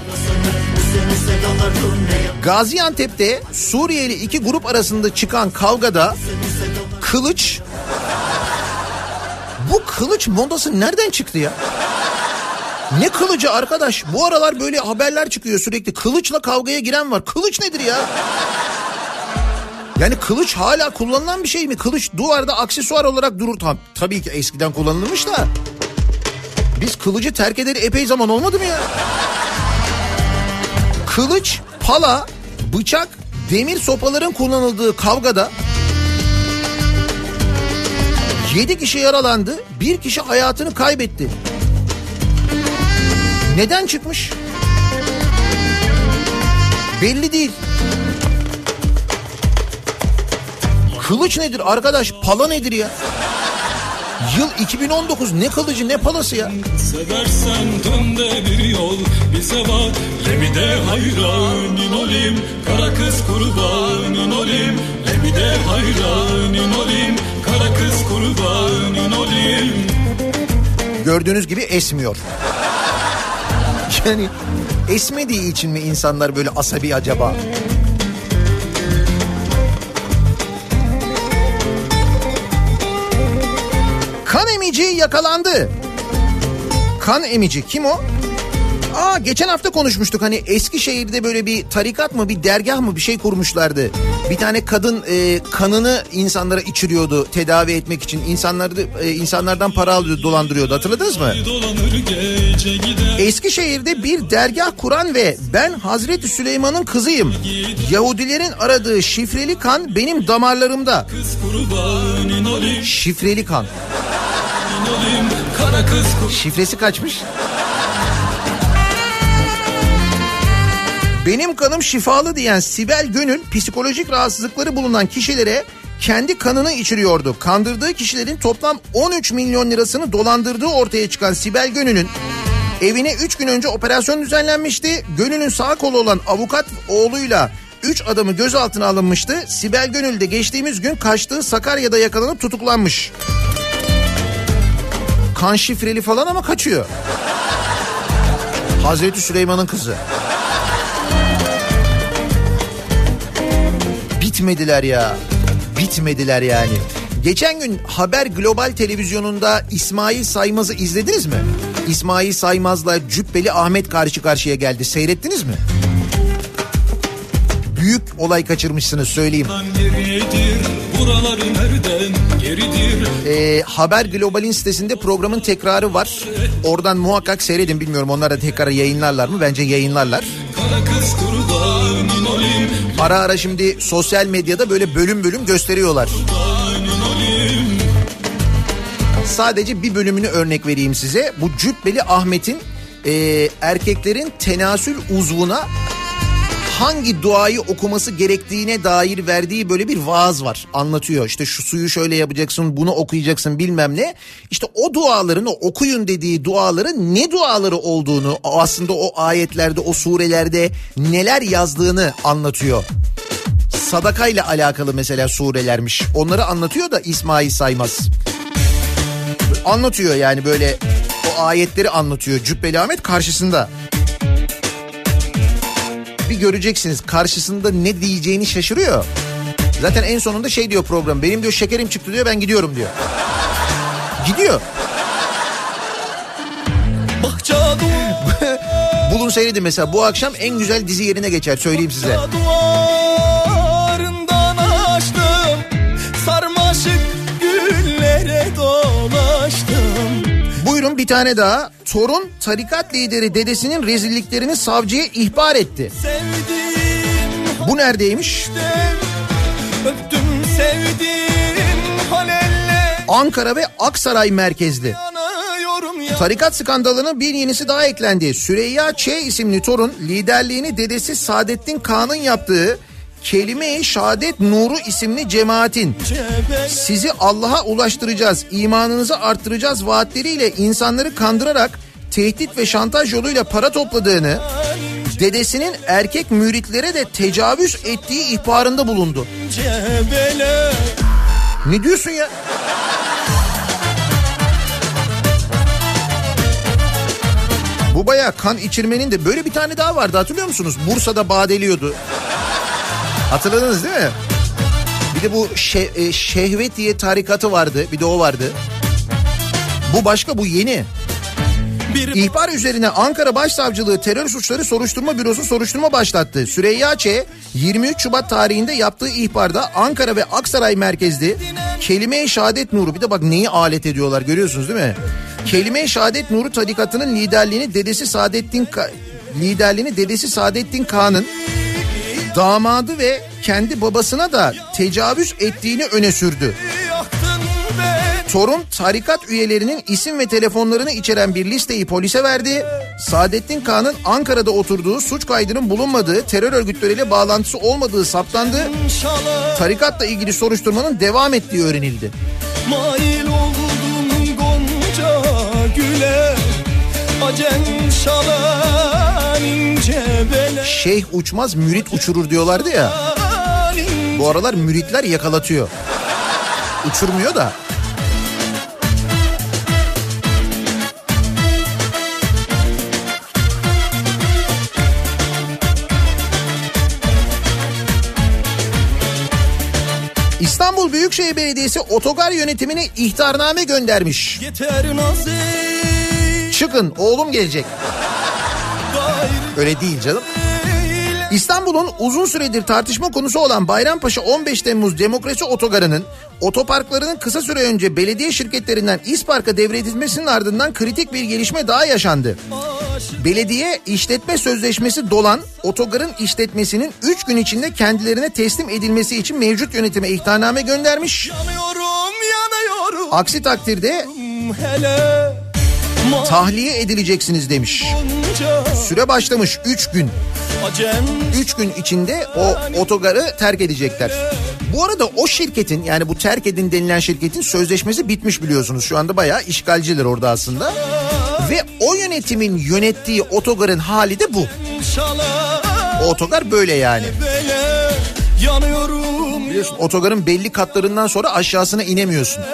Gaziantep'te Suriyeli iki grup arasında çıkan kavgada kılıç... Bu kılıç modası nereden çıktı ya? Ne kılıcı arkadaş? Bu aralar böyle haberler çıkıyor sürekli. Kılıçla kavgaya giren var. Kılıç nedir ya? Yani kılıç hala kullanılan bir şey mi? Kılıç duvarda aksesuar olarak durur. Tam, tabii ki eskiden kullanılmış da. Biz kılıcı terk edeli epey zaman olmadı mı ya? Kılıç, pala, bıçak, demir sopaların kullanıldığı kavgada 7 kişi yaralandı, 1 kişi hayatını kaybetti. Neden çıkmış? Belli değil. Kılıç nedir arkadaş? Pala nedir ya? Yıl 2019, ne kılıcı ne palası ya? Seversen dön de bir yol bize bak, gemide hayranın olayım, kara kız kurbanın olayım, gemide hayranın olayım, kara kız kurbanın olayım. Gördüğünüz gibi esmiyor. Yani esmediği için mi insanlar böyle asabi acaba? Kan emici yakalandı. Kan emici kim o? Geçen hafta konuşmuştuk, hani Eskişehir'de böyle bir tarikat mı bir dergah mı bir şey kurmuşlardı. Bir tane kadın kanını insanlara içiriyordu tedavi etmek için. İnsanlardan para alıyordu, dolandırıyordu, hatırladınız mı? Eskişehir'de bir dergah kuran ve ben Hazreti Süleyman'ın kızıyım, Yahudilerin aradığı şifreli kan benim damarlarımda. Şifreli kan. Şifresi kaçmış? Benim kanım şifalı diyen Sibel Gönül, psikolojik rahatsızlıkları bulunan kişilere kendi kanını içiriyordu. Kandırdığı kişilerin toplam 13 milyon lirasını dolandırdığı ortaya çıkan Sibel Gönül'ün evine 3 gün önce operasyon düzenlenmişti. Gönül'ün sağ kolu olan avukat oğluyla 3 adamı gözaltına alınmıştı. Sibel Gönül de geçtiğimiz gün kaçtığı Sakarya'da yakalanıp tutuklanmış. Kan şifreli falan ama kaçıyor. Hazreti Süleyman'ın kızı. Bitmediler ya. Bitmediler yani. Geçen gün Haber Global televizyonunda İsmail Saymaz'ı izlediniz mi? İsmail Saymaz'la Cübbeli Ahmet karşı karşıya geldi. Seyrettiniz mi? Büyük olay kaçırmışsınız, söyleyeyim. Haber Global'in sitesinde programın tekrarı var. Oradan muhakkak seyredin. Bilmiyorum onlar da tekrar yayınlarlar mı? Bence yayınlarlar. Ara ara şimdi sosyal medyada böyle bölüm bölüm gösteriyorlar. Sadece bir bölümünü örnek vereyim size. Bu Cübbeli Ahmet'in erkeklerin tenasül uzvuna hangi duayı okuması gerektiğine dair verdiği böyle bir vaaz var. Anlatıyor işte, şu suyu şöyle yapacaksın, bunu okuyacaksın, bilmem ne. İşte o duaların, o okuyun dediği duaların ne duaları olduğunu, aslında o ayetlerde, o surelerde neler yazdığını anlatıyor. Sadakayla alakalı mesela surelermiş. Onları anlatıyor da İsmail Saymaz. Anlatıyor yani, böyle o ayetleri anlatıyor Cübbeli Ahmet karşısında. Bir göreceksiniz karşısında ne diyeceğini şaşırıyor. Zaten en sonunda şey diyor program, benim diyor şekerim çıktı diyor, ben gidiyorum diyor. Gidiyor. Bulun seyredin mesela, bu akşam en güzel dizi yerine geçer, söyleyeyim size. Buyurun bir tane daha. Torun tarikat lideri dedesinin rezilliklerini savcıya ihbar etti. Sevdim, bu neredeymiş? Öptüm, sevdim, Ankara ve Aksaray merkezli. Tarikat skandalına bir yenisi daha eklendi. Süreyya Ç. isimli torun liderliğini dedesi Saadettin Kaan'ın yaptığı Kelime-i Şahadet Nuru isimli cemaatin sizi Allah'a ulaştıracağız, imanınızı arttıracağız vaatleriyle insanları kandırarak tehdit ve şantaj yoluyla para topladığını, dedesinin erkek müritlere de tecavüz ettiği ihbarında bulundu. Ne diyorsun ya? Bu bayağı kan içirmenin de, böyle bir tane daha vardı hatırlıyor musunuz? Bursa'da badeliyordu. Hatırladınız değil mi? Bir de bu şehvet diye tarikatı vardı. Bir de o vardı. Bu başka, bu yeni. İhbar üzerine Ankara Başsavcılığı Terör Suçları Soruşturma Bürosu soruşturma başlattı. Süreyya Ç. 23 Şubat tarihinde yaptığı ihbarda Ankara ve Aksaray merkezli Kelime-i Şahadet Nuru, bir de bak neyi alet ediyorlar görüyorsunuz değil mi? Kelime-i Şahadet Nuru tarikatının liderliğini dedesi Saadettin Kaan'ın damadı ve kendi babasına da tecavüz ettiğini öne sürdü. Çorum tarikat üyelerinin isim ve telefonlarını içeren bir listeyi polise verdi. Saadettin Kaan'ın Ankara'da oturduğu, suç kaydının bulunmadığı, terör örgütleriyle bağlantısı olmadığı saptandı. Tarikatla ilgili soruşturmanın devam ettiği öğrenildi. Mail oldum Gonca Gül'e, Acem Şalan ince bele. Şeyh uçmaz, mürit uçurur diyorlardı ya. Bu aralar müritler yakalatıyor. Uçurmuyor da. İstanbul Büyükşehir Belediyesi otogar yönetimine ihtarname göndermiş. Çıkın oğlum gelecek. Öyle değil canım. İstanbul'un uzun süredir tartışma konusu olan Bayrampaşa 15 Temmuz Demokrasi Otogarı'nın otoparklarının kısa süre önce belediye şirketlerinden İspark'a devredilmesinin ardından kritik bir gelişme daha yaşandı. Belediye işletme sözleşmesi dolan otogarın işletmesinin 3 gün içinde kendilerine teslim edilmesi için mevcut yönetime ihtarname göndermiş. Aksi takdirde tahliye edileceksiniz demiş. Süre başlamış 3 gün. 3 gün içinde o otogarı terk edecekler. Bu arada o şirketin, yani bu terk edin denilen şirketin sözleşmesi bitmiş biliyorsunuz. Şu anda bayağı işgalciler orada aslında. Ve o yönetimin yönettiği otogarın hali de bu. O otogar böyle yani. Biliyorsun otogarın belli katlarından sonra aşağısına inemiyorsun.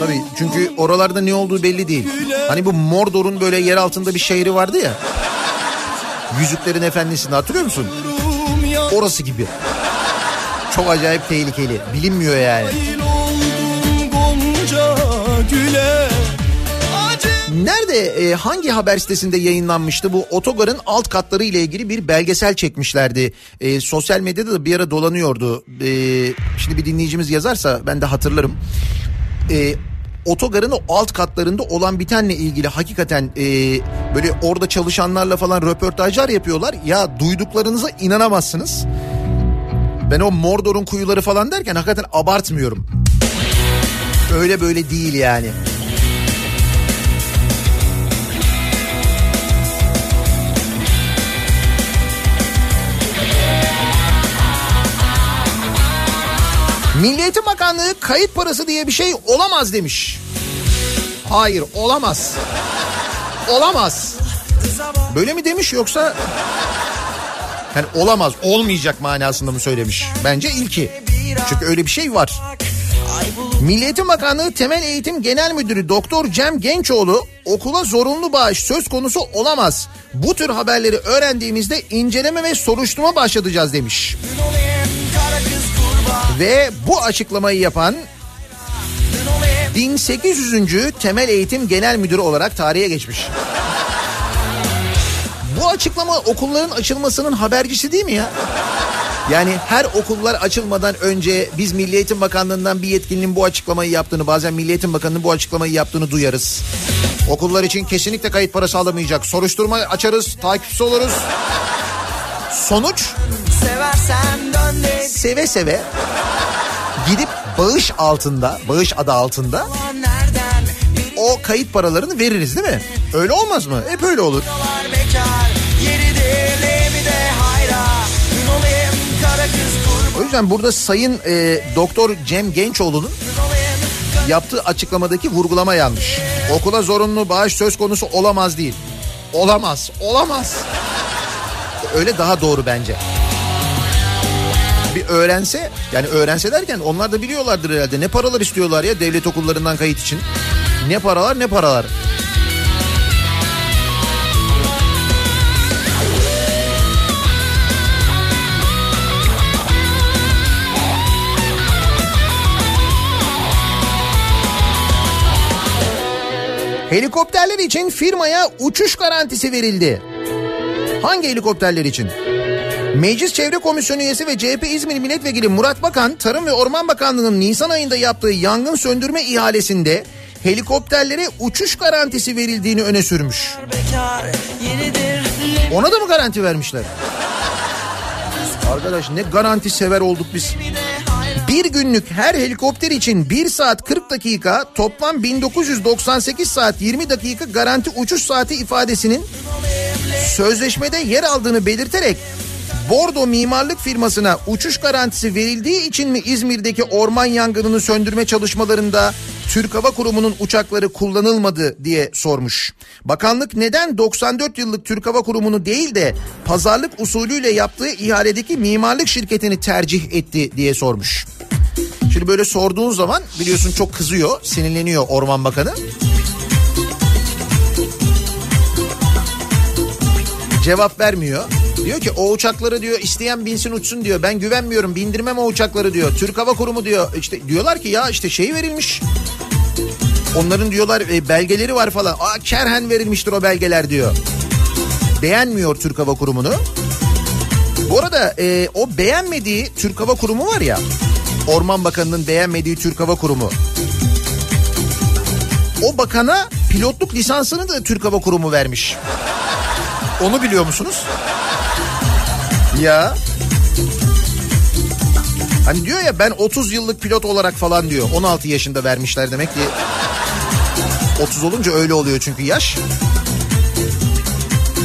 Tabii çünkü oralarda ne olduğu belli değil. Hani bu Mordor'un böyle yer altında bir şehri vardı ya. Yüzüklerin Efendisi'ni hatırlıyor musun? Orası gibi. Çok acayip tehlikeli. Bilinmiyor yani. Nerede, hangi haber sitesinde yayınlanmıştı bu otogarın alt katları ile ilgili bir belgesel çekmişlerdi. Sosyal medyada da bir ara dolanıyordu. Şimdi bir dinleyicimiz yazarsa ben de hatırlarım. Otogarın o alt katlarında olan bitenle ilgili hakikaten böyle orada çalışanlarla falan röportajlar yapıyorlar. Ya duyduklarınıza inanamazsınız. Ben o Mordor'un kuyuları falan derken hakikaten abartmıyorum. Öyle böyle değil yani. Milli Eğitim Bakanlığı kayıt parası diye bir şey olamaz demiş. Hayır, olamaz. Olamaz. Böyle mi demiş yoksa? Yani olamaz, olmayacak manasında mı söylemiş? Bence ilki. Çünkü öyle bir şey var. Milli Eğitim Bakanlığı Temel Eğitim Genel Müdürü Doktor Cem Gençoğlu, okula zorunlu bağış söz konusu olamaz. Bu tür haberleri öğrendiğimizde inceleme ve soruşturma başlatacağız demiş. Ve bu açıklamayı yapan 1800. Temel Eğitim Genel Müdürü olarak tarihe geçmiş. Bu açıklama okulların açılmasının habercisi değil mi ya? Yani her okullar açılmadan önce biz Milli Eğitim Bakanlığı'ndan bir yetkilinin bu açıklamayı yaptığını, bazen Milli Eğitim Bakanı'nın bu açıklamayı yaptığını duyarız. Okullar için kesinlikle kayıt parası alamayacak. Soruşturma açarız, takipçisi oluruz. Sonuç? Seve seve gidip bağış altında, bağış adı altında o kayıt paralarını veririz değil mi? Öyle olmaz mı? Hep öyle olur. O yüzden burada Sayın Doktor Cem Gençoğlu'nun yaptığı açıklamadaki vurgulama yanlış. Okula zorunlu bağış söz konusu olamaz değil. Olamaz, olamaz. Öyle daha doğru bence. Bir öğrense, yani öğrense derken onlar da biliyorlardır herhalde. Ne paralar istiyorlar ya devlet okullarından kayıt için. Ne paralar, ne paralar. Helikopterler için firmaya uçuş garantisi verildi. Hangi helikopterler için? Meclis Çevre Komisyonu üyesi ve CHP İzmir Milletvekili Murat Bakan, Tarım ve Orman Bakanlığı'nın Nisan ayında yaptığı yangın söndürme ihalesinde helikopterlere uçuş garantisi verildiğini öne sürmüş. Ona da mı garanti vermişler? Arkadaş ne garanti sever olduk biz. bir günlük her helikopter için 1 saat 40 dakika toplam 1998 saat 20 dakika garanti uçuş saati ifadesinin sözleşmede yer aldığını belirterek Bordo Mimarlık firmasına uçuş garantisi verildiği için mi İzmir'deki orman yangınını söndürme çalışmalarında Türk Hava Kurumu'nun uçakları kullanılmadı diye sormuş. Bakanlık neden 94 yıllık Türk Hava Kurumu'nu değil de pazarlık usulüyle yaptığı ihaledeki mimarlık şirketini tercih etti diye sormuş. Şimdi böyle sorduğun zaman biliyorsun çok kızıyor, sinirleniyor Orman Bakanı. Cevap vermiyor. Diyor ki o uçakları diyor isteyen binsin uçsun diyor. Ben güvenmiyorum, bindirmem o uçakları diyor. Türk Hava Kurumu diyor işte, diyorlar ki ya işte şey verilmiş. Onların diyorlar belgeleri var falan. Aa, kerhen verilmiştir o belgeler diyor. Beğenmiyor Türk Hava Kurumu'nu. Bu arada o beğenmediği Türk Hava Kurumu var ya. Orman Bakanı'nın beğenmediği Türk Hava Kurumu. O bakana pilotluk lisansını da Türk Hava Kurumu vermiş. Onu biliyor musunuz? Ya hani diyor ya ben 30 yıllık pilot olarak falan diyor. 16 yaşında vermişler demek ki. 30 olunca öyle oluyor çünkü yaş.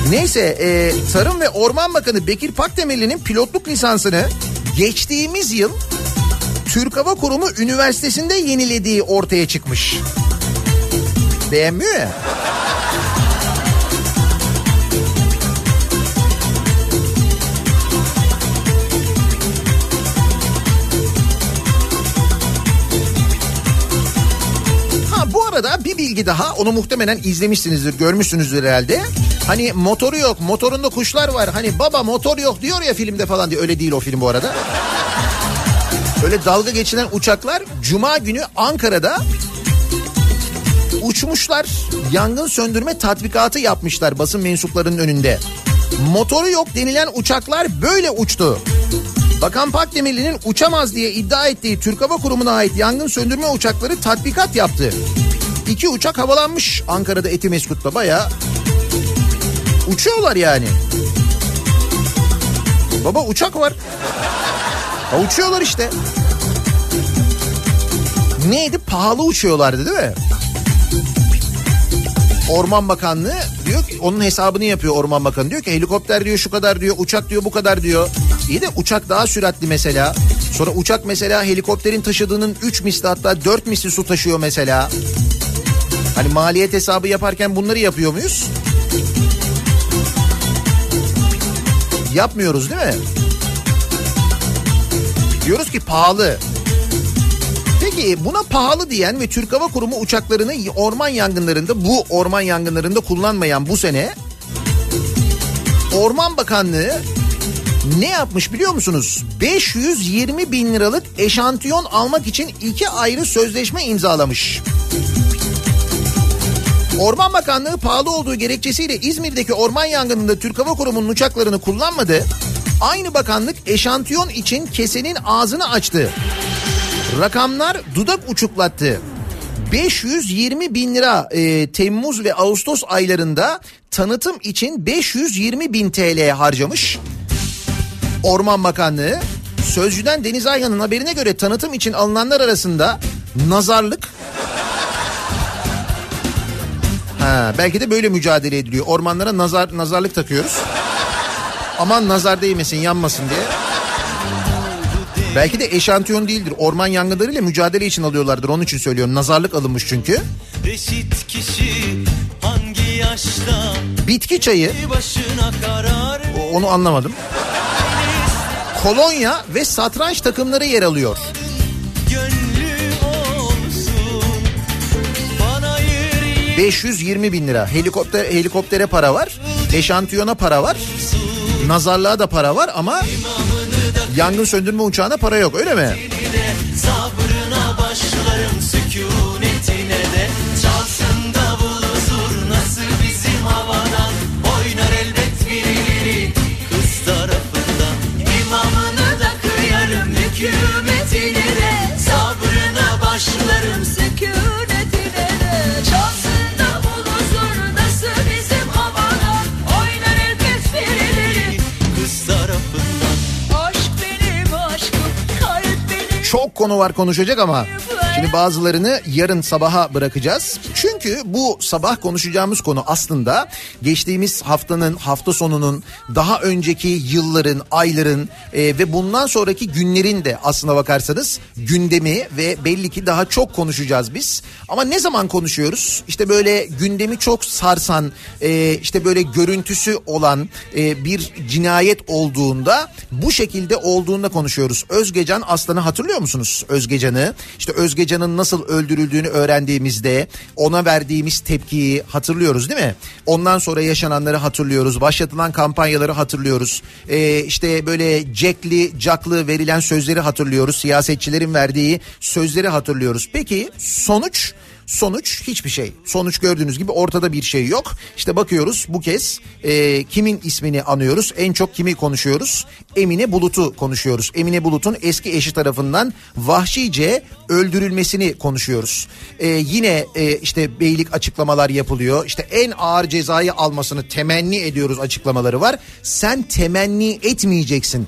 Neyse Tarım ve Orman Bakanı Bekir Pakdemirli'nin pilotluk lisansını geçtiğimiz yıl Türk Hava Kurumu Üniversitesi'nde yenilediği ortaya çıkmış. Beğenmiyor ya. Da bir bilgi daha, onu muhtemelen izlemişsinizdir, görmüşsünüzdür herhalde. Hani motoru yok, motorunda kuşlar var. Hani baba motor yok diyor ya filmde falan diye. Öyle değil o film bu arada. Öyle dalga geçilen uçaklar Cuma günü Ankara'da uçmuşlar. Yangın söndürme tatbikatı yapmışlar basın mensuplarının önünde. Motoru yok denilen uçaklar böyle uçtu. Bakan Pakdemirli'nin uçamaz diye iddia ettiği Türk Hava Kurumu'na ait yangın söndürme uçakları tatbikat yaptı. 2 uçak havalanmış Ankara'da, Etimesgut'ta, bayağı uçuyorlar yani. Baba uçak var. Ha, uçuyorlar işte. Neydi? Pahalı uçuyorlardı değil mi? Orman Bakanlığı diyor ki, onun hesabını yapıyor Orman Bakanı. Diyor ki helikopter diyor şu kadar diyor, uçak diyor bu kadar diyor. İyi de uçak daha süratli mesela. Sonra uçak mesela helikopterin taşıdığının 3 misli hatta 4 misli su taşıyor mesela. Hani maliyet hesabı yaparken bunları yapıyor muyuz? Yapmıyoruz değil mi? Diyoruz ki pahalı. Peki buna pahalı diyen ve Türk Hava Kurumu uçaklarını orman yangınlarında, bu orman yangınlarında kullanmayan bu sene Orman Bakanlığı ne yapmış biliyor musunuz? 520 bin liralık eşantiyon almak için 2 ayrı sözleşme imzalamış. Orman Bakanlığı pahalı olduğu gerekçesiyle İzmir'deki orman yangınında Türk Hava Kurumu'nun uçaklarını kullanmadı. Aynı bakanlık eşantiyon için kesenin ağzını açtı. Rakamlar dudak uçuklattı. 520 bin lira Temmuz ve Ağustos aylarında tanıtım için 520 bin TL harcamış. Orman Bakanlığı, Sözcü'den Deniz Ayhan'ın haberine göre tanıtım için alınanlar arasında nazarlık. Ha, belki de böyle mücadele ediliyor. Ormanlara nazarlık takıyoruz. Aman nazar değmesin, yanmasın diye. Belki de eşantiyon değildir. Orman yangınlarıyla mücadele için alıyorlardır. Onun için söylüyorum. Nazarlık alınmış çünkü. Reşit kişi hangi yaşta? Bitki çayı. Onu anlamadım. Kolonya ve satranç takımları yer alıyor. Gönlü olsun, bana yüreğim. 520 bin lira. Helikoptere para var. Eşantiyona para var. Nazarlığa da para var ama yangın söndürme uçağına para yok, öyle mi? Sabrına başlarım, sükunetine de çalsın davul huzur nasıl bizim havadan oynar elbet birileri kız tarafından imamını da kıyarım hükümetine de sabrına başlarım sükunetine de çalsın davul huzur nasıl bizim havadan oynar elbet birileri kız tarafından. Çok konu var konuşacak ama şimdi bazılarını yarın sabaha bırakacağız. Çünkü bu sabah konuşacağımız konu aslında geçtiğimiz haftanın, hafta sonunun, daha önceki yılların, ayların ve bundan sonraki günlerin de aslına bakarsanız gündemi ve belli ki daha çok konuşacağız biz. Ama ne zaman konuşuyoruz? İşte böyle gündemi çok sarsan, işte böyle görüntüsü olan bir cinayet olduğunda, bu şekilde olduğunda konuşuyoruz. Özgecan Aslan'ı hatırlıyor musunuz? Özgecan'ı, işte Özgecan'ın nasıl öldürüldüğünü öğrendiğimizde ona verdiğimiz tepkiyi hatırlıyoruz değil mi? Ondan sonra yaşananları hatırlıyoruz. Başlatılan kampanyaları hatırlıyoruz. İşte böyle cekli, caklı verilen sözleri hatırlıyoruz. Siyasetçilerin verdiği sözleri hatırlıyoruz. Peki sonuç? Sonuç hiçbir şey. Sonuç gördüğünüz gibi ortada bir şey yok. İşte bakıyoruz bu kez kimin ismini anıyoruz? En çok kimi konuşuyoruz? Emine Bulut'u konuşuyoruz. Emine Bulut'un eski eşi tarafından vahşice öldürülmesini konuşuyoruz. Yine işte beylik açıklamalar yapılıyor. İşte en ağır cezayı almasını temenni ediyoruz açıklamaları var. Sen temenni etmeyeceksin.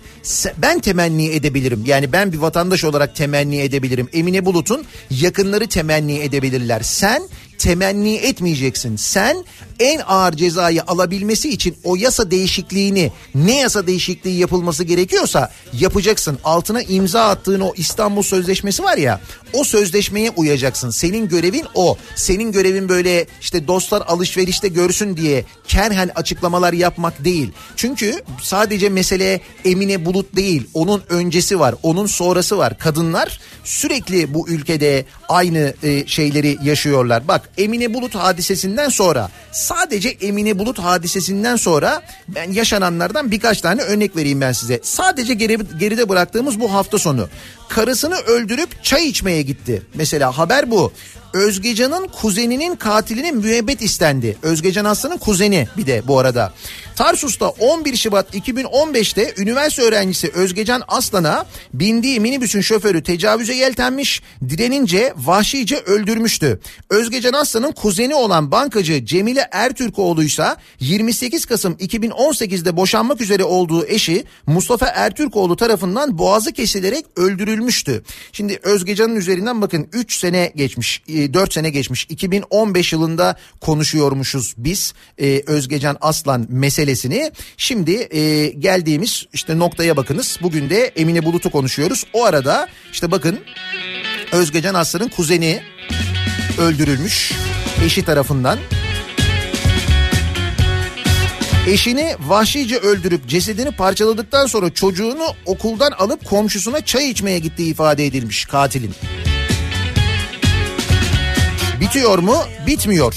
Ben temenni edebilirim. Yani ben bir vatandaş olarak temenni edebilirim. Emine Bulut'un yakınları temenni edebilirler. Sen temenni etmeyeceksin. Sen en ağır cezayı alabilmesi için o yasa değişikliğini, ne yasa değişikliği yapılması gerekiyorsa yapacaksın. Altına imza attığın o İstanbul Sözleşmesi var ya, o sözleşmeye uyacaksın. Senin görevin o. Senin görevin böyle işte dostlar alışverişte görsün diye kerhen açıklamalar yapmak değil. Çünkü sadece mesele Emine Bulut değil. Onun öncesi var. Onun sonrası var. Kadınlar sürekli bu ülkede aynı şeyleri yaşıyorlar. Bak Emine Bulut hadisesinden sonra, sadece Emine Bulut hadisesinden sonra ben yaşananlardan birkaç tane örnek vereyim ben size. Sadece geride bıraktığımız bu hafta sonu. Karısını öldürüp çay içmeye gitti. Mesela haber bu. Özgecan'ın kuzeninin katiline müebbet istendi. Özgecan Aslan'ın kuzeni bir de bu arada. Tarsus'ta 11 Şubat 2015'te üniversite öğrencisi Özgecan Aslan'a bindiği minibüsün şoförü tecavüze yeltenmiş, direnince vahşice öldürmüştü. Özgecan Aslan'ın kuzeni olan bankacı Cemile Ertürkoğlu'ysa 28 Kasım 2018'de boşanmak üzere olduğu eşi Mustafa Ertürkoğlu tarafından boğazı kesilerek öldürülmüştü. Şimdi Özgecan'ın üzerinden bakın 4 sene geçmiş. 2015 yılında konuşuyormuşuz biz Özgecan Aslan meselesini. Şimdi geldiğimiz işte noktaya bakınız. Bugün de Emine Bulut'u konuşuyoruz. O arada işte bakın Özgecan Aslan'ın kuzeni öldürülmüş eşi tarafından. Eşini vahşice öldürüp cesedini parçaladıktan sonra çocuğunu okuldan alıp komşusuna çay içmeye gittiği ifade edilmiş katilin. Bitiyor mu? Bitmiyor.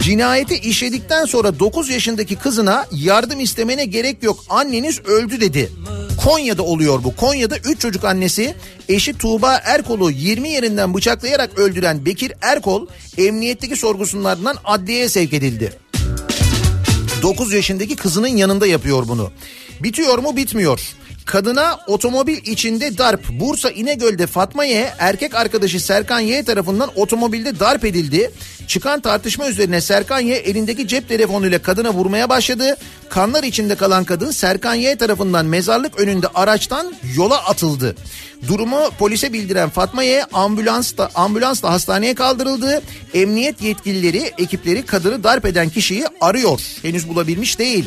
Cinayeti işledikten sonra 9 yaşındaki kızına yardım istemene gerek yok, anneniz öldü dedi. Konya'da oluyor bu. Konya'da 3 çocuk annesi eşi Tuğba Erkol'u 20 yerinden bıçaklayarak öldüren Bekir Erkol emniyetteki sorgusunun ardından adliyeye sevk edildi. 9 yaşındaki kızının yanında yapıyor bunu. Bitiyor mu? Bitmiyor. Kadına otomobil içinde darp. Bursa İnegöl'de Fatma Y, erkek arkadaşı Serkan Y tarafından otomobilde darp edildi. Çıkan tartışma üzerine Serkan Y elindeki cep telefonuyla kadına vurmaya başladı. Kanlar içinde kalan kadın Serkan Y tarafından mezarlık önünde araçtan yola atıldı. Durumu polise bildiren Fatma Y ambulansla hastaneye kaldırıldı. Emniyet yetkilileri, ekipleri kadını darp eden kişiyi arıyor. Henüz bulabilmiş değil.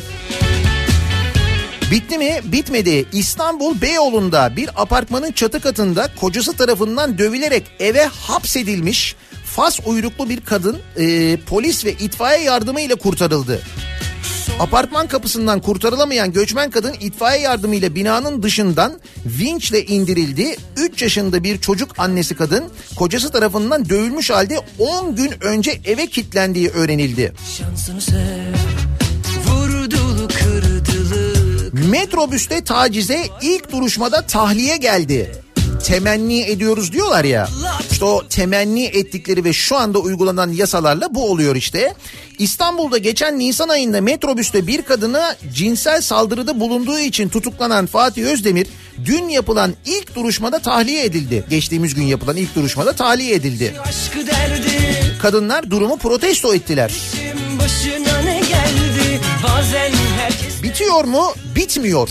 Bitti mi? Bitmedi. İstanbul Beyoğlu'nda bir apartmanın çatı katında kocası tarafından dövülerek eve hapsedilmiş Fas uyruklu bir kadın polis ve itfaiye yardımıyla kurtarıldı. Apartman kapısından kurtarılamayan göçmen kadın itfaiye yardımıyla binanın dışından vinçle indirildi. 3 yaşında bir çocuk annesi kadın kocası tarafından dövülmüş halde 10 gün önce eve kilitlendiği öğrenildi. Şansını sev, vurdulu kırdılı. Metrobüste tacize ilk duruşmada tahliye geldi. Temenni ediyoruz diyorlar ya. İşte o temenni ettikleri ve şu anda uygulanan yasalarla bu oluyor işte. İstanbul'da geçen Nisan ayında metrobüste bir kadına cinsel saldırıda bulunduğu için tutuklanan Fatih Özdemir dün yapılan ilk duruşmada tahliye edildi. Geçtiğimiz gün yapılan ilk duruşmada tahliye edildi. Kadınlar durumu protesto ettiler. Bitiyor mu? Bitmiyor.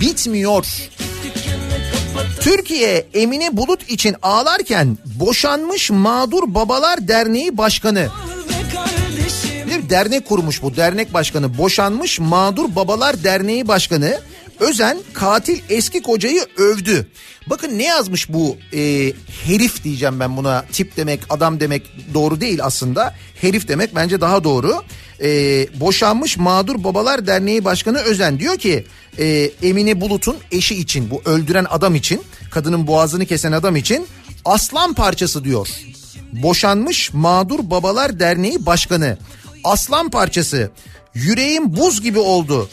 bitmiyor. Türkiye Emine Bulut için ağlarken boşanmış mağdur babalar derneği başkanı. Bir dernek kurmuş bu dernek başkanı. Boşanmış mağdur babalar derneği başkanı özen katil eski kocayı övdü. Bakın ne yazmış bu herif diyeceğim ben buna, tip demek adam demek doğru değil aslında. Herif demek bence daha doğru. Boşanmış mağdur babalar derneği başkanı özen diyor ki Emine Bulut'un eşi için, bu öldüren adam için, kadının boğazını kesen adam için aslan parçası diyor. Boşanmış mağdur babalar derneği başkanı aslan parçası, yüreğim buz gibi oldu.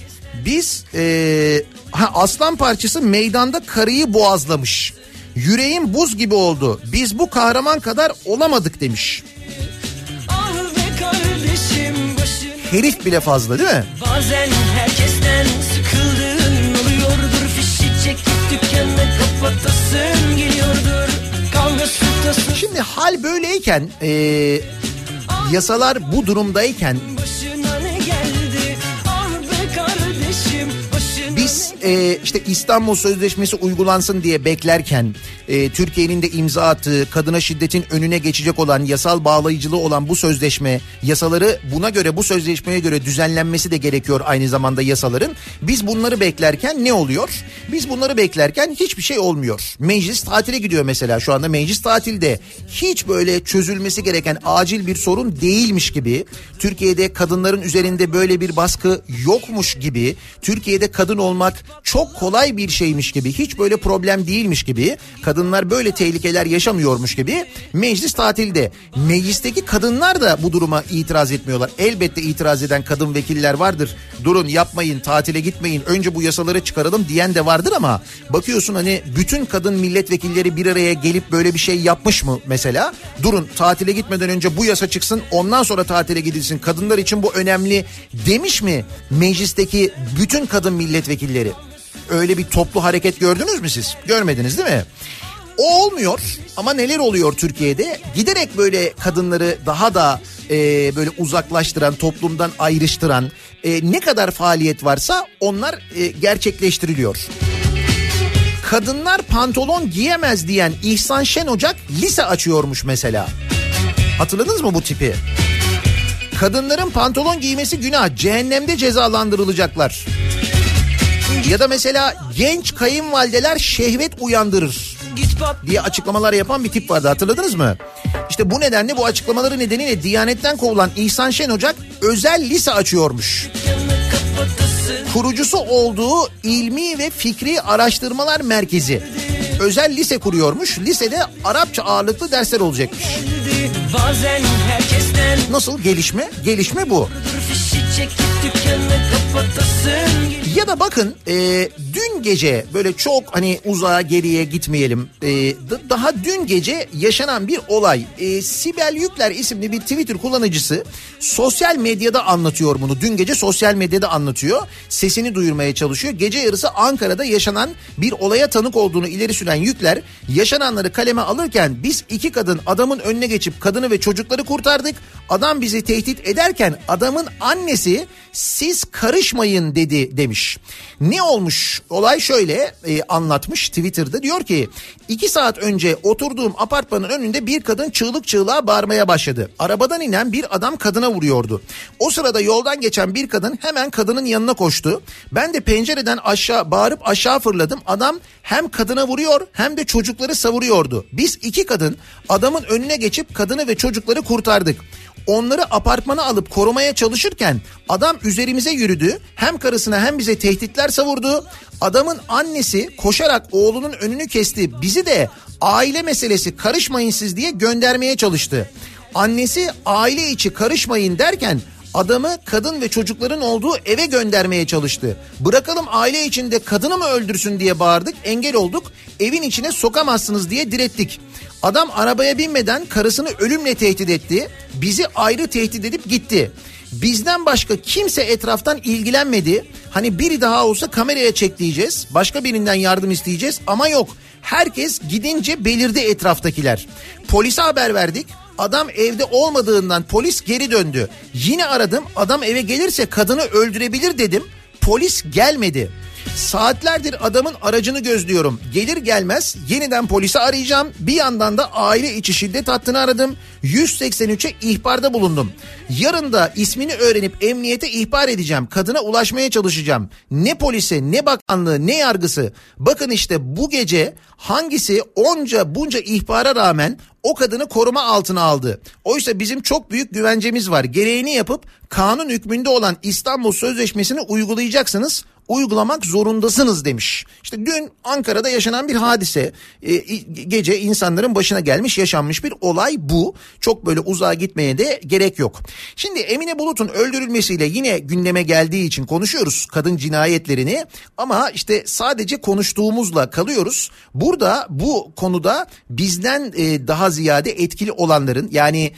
Biz aslan parçası meydanda karıyı boğazlamış. Yüreğim buz gibi oldu. Biz bu kahraman kadar olamadık demiş. Ah be kardeşim, başına... Herif bile fazla değil mi? Bazen herkesten sıkıldığın oluyordur. Fişi çekip dükkanını kapatasın geliyordur. Kavgasıtasın. Şimdi hal böyleyken yasalar bu durumdayken biz işte İstanbul Sözleşmesi uygulansın diye beklerken Türkiye'nin de imza attığı kadına şiddetin önüne geçecek olan yasal bağlayıcılığı olan bu sözleşme yasaları buna göre bu sözleşmeye göre düzenlenmesi de gerekiyor aynı zamanda yasaların. Biz bunları beklerken ne oluyor? Biz bunları beklerken hiçbir şey olmuyor. Meclis tatile gidiyor mesela, şu anda meclis tatilde. Hiç böyle çözülmesi gereken acil bir sorun değilmiş gibi, Türkiye'de kadınların üzerinde böyle bir baskı yokmuş gibi, Türkiye'de kadın olmak çok kolay bir şeymiş gibi, hiç böyle problem değilmiş gibi, kadınlar böyle tehlikeler yaşamıyormuş gibi meclis tatilde. Meclisteki kadınlar da bu duruma itiraz etmiyorlar. Elbette itiraz eden kadın vekiller vardır. Durun, yapmayın, tatile gitmeyin, önce bu yasaları çıkaralım diyen de vardır ama bakıyorsun hani bütün kadın milletvekilleri bir araya gelip böyle bir şey yapmış mı mesela? Durun, tatile gitmeden önce bu yasa çıksın, ondan sonra tatile gidilsin, kadınlar için bu önemli demiş mi meclisteki bütün kadın milletvekilleri? Öyle bir toplu hareket gördünüz mü siz? Görmediniz değil mi? O olmuyor ama neler oluyor Türkiye'de? Giderek böyle kadınları daha da böyle uzaklaştıran, toplumdan ayrıştıran ne kadar faaliyet varsa onlar gerçekleştiriliyor. Kadınlar pantolon giyemez diyen İhsan Şenocak lise açıyormuş mesela. Hatırladınız mı bu tipi? Kadınların pantolon giymesi günah, cehennemde cezalandırılacaklar. Ya da mesela genç kayınvalideler şehvet uyandırır diye açıklamalar yapan bir tip vardı, hatırladınız mı? İşte bu nedenle, bu açıklamaları nedeniyle Diyanet'ten kovulan İhsan Şenocak özel lise açıyormuş. Kurucusu olduğu İlmi ve Fikri Araştırmalar Merkezi özel lise kuruyormuş. Lisede Arapça ağırlıklı dersler olacakmış. Nasıl gelişme? Gelişme bu. Ya da bakın dün gece böyle çok hani uzağa geriye gitmeyelim. Daha dün gece yaşanan bir olay. Sibel Yükler isimli bir Twitter kullanıcısı sosyal medyada anlatıyor bunu. Dün gece sosyal medyada anlatıyor. Sesini duyurmaya çalışıyor. Gece yarısı Ankara'da yaşanan bir olaya tanık olduğunu ileri süren Yükler yaşananları kaleme alırken biz iki kadın adamın önüne geçip kadını ve çocukları kurtardık. Adam bizi tehdit ederken adamın annesi siz karışmayın dedi demiş. Ne olmuş? Olay şöyle anlatmış Twitter'da, diyor ki 2 saat önce oturduğum apartmanın önünde bir kadın çığlık çığlığa bağırmaya başladı. Arabadan inen bir adam kadına vuruyordu. O sırada yoldan geçen bir kadın hemen kadının yanına koştu. Ben de pencereden aşağı bağırıp aşağı fırladım. Adam hem kadına vuruyor hem de çocukları savuruyordu. Biz iki kadın adamın önüne geçip kadını ve çocukları kurtardık. Onları apartmana alıp korumaya çalışırken adam üzerimize yürüdü. Hem karısına hem bize tehditler savurdu. Adamın annesi koşarak oğlunun önünü kesti. Bizi de aile meselesi karışmayın siz diye göndermeye çalıştı. Annesi aile içi karışmayın derken adamı kadın ve çocukların olduğu eve göndermeye çalıştı. Bırakalım aile içinde kadını mı öldürsün diye bağırdık, engel olduk. Evin içine sokamazsınız diye direttik. Adam arabaya binmeden karısını ölümle tehdit etti. Bizi ayrı tehdit edip gitti. Bizden başka kimse etraftan ilgilenmedi. Hani biri daha olsa kameraya çek diyeceğiz. Başka birinden yardım isteyeceğiz ama yok. Herkes gidince belirdi etraftakiler. Polise haber verdik. Adam evde olmadığından polis geri döndü. Yine aradım. Adam eve gelirse kadını öldürebilir dedim. Polis gelmedi. Saatlerdir adamın aracını gözlüyorum. Gelir gelmez yeniden polisi arayacağım. Bir yandan da aile içi şiddet hattını aradım. 183'e ihbarda bulundum. Yarın da ismini öğrenip emniyete ihbar edeceğim. Kadına ulaşmaya çalışacağım. Ne polise, ne bakanlığı, ne yargısı. Bakın işte bu gece hangisi onca bunca ihbara rağmen o kadını koruma altına aldı. Oysa bizim çok büyük güvencemiz var. Gereğini yapıp kanun hükmünde olan İstanbul Sözleşmesi'ni uygulayacaksınız. Uygulamak zorundasınız demiş. İşte dün Ankara'da yaşanan bir hadise, gece insanların başına gelmiş, yaşanmış bir olay bu. Çok böyle uzağa gitmeye de gerek yok. Şimdi Emine Bulut'un öldürülmesiyle yine gündeme geldiği için konuşuyoruz kadın cinayetlerini, ama işte sadece konuştuğumuzla kalıyoruz. Burada bu konuda bizden daha ziyade etkili olanların, yani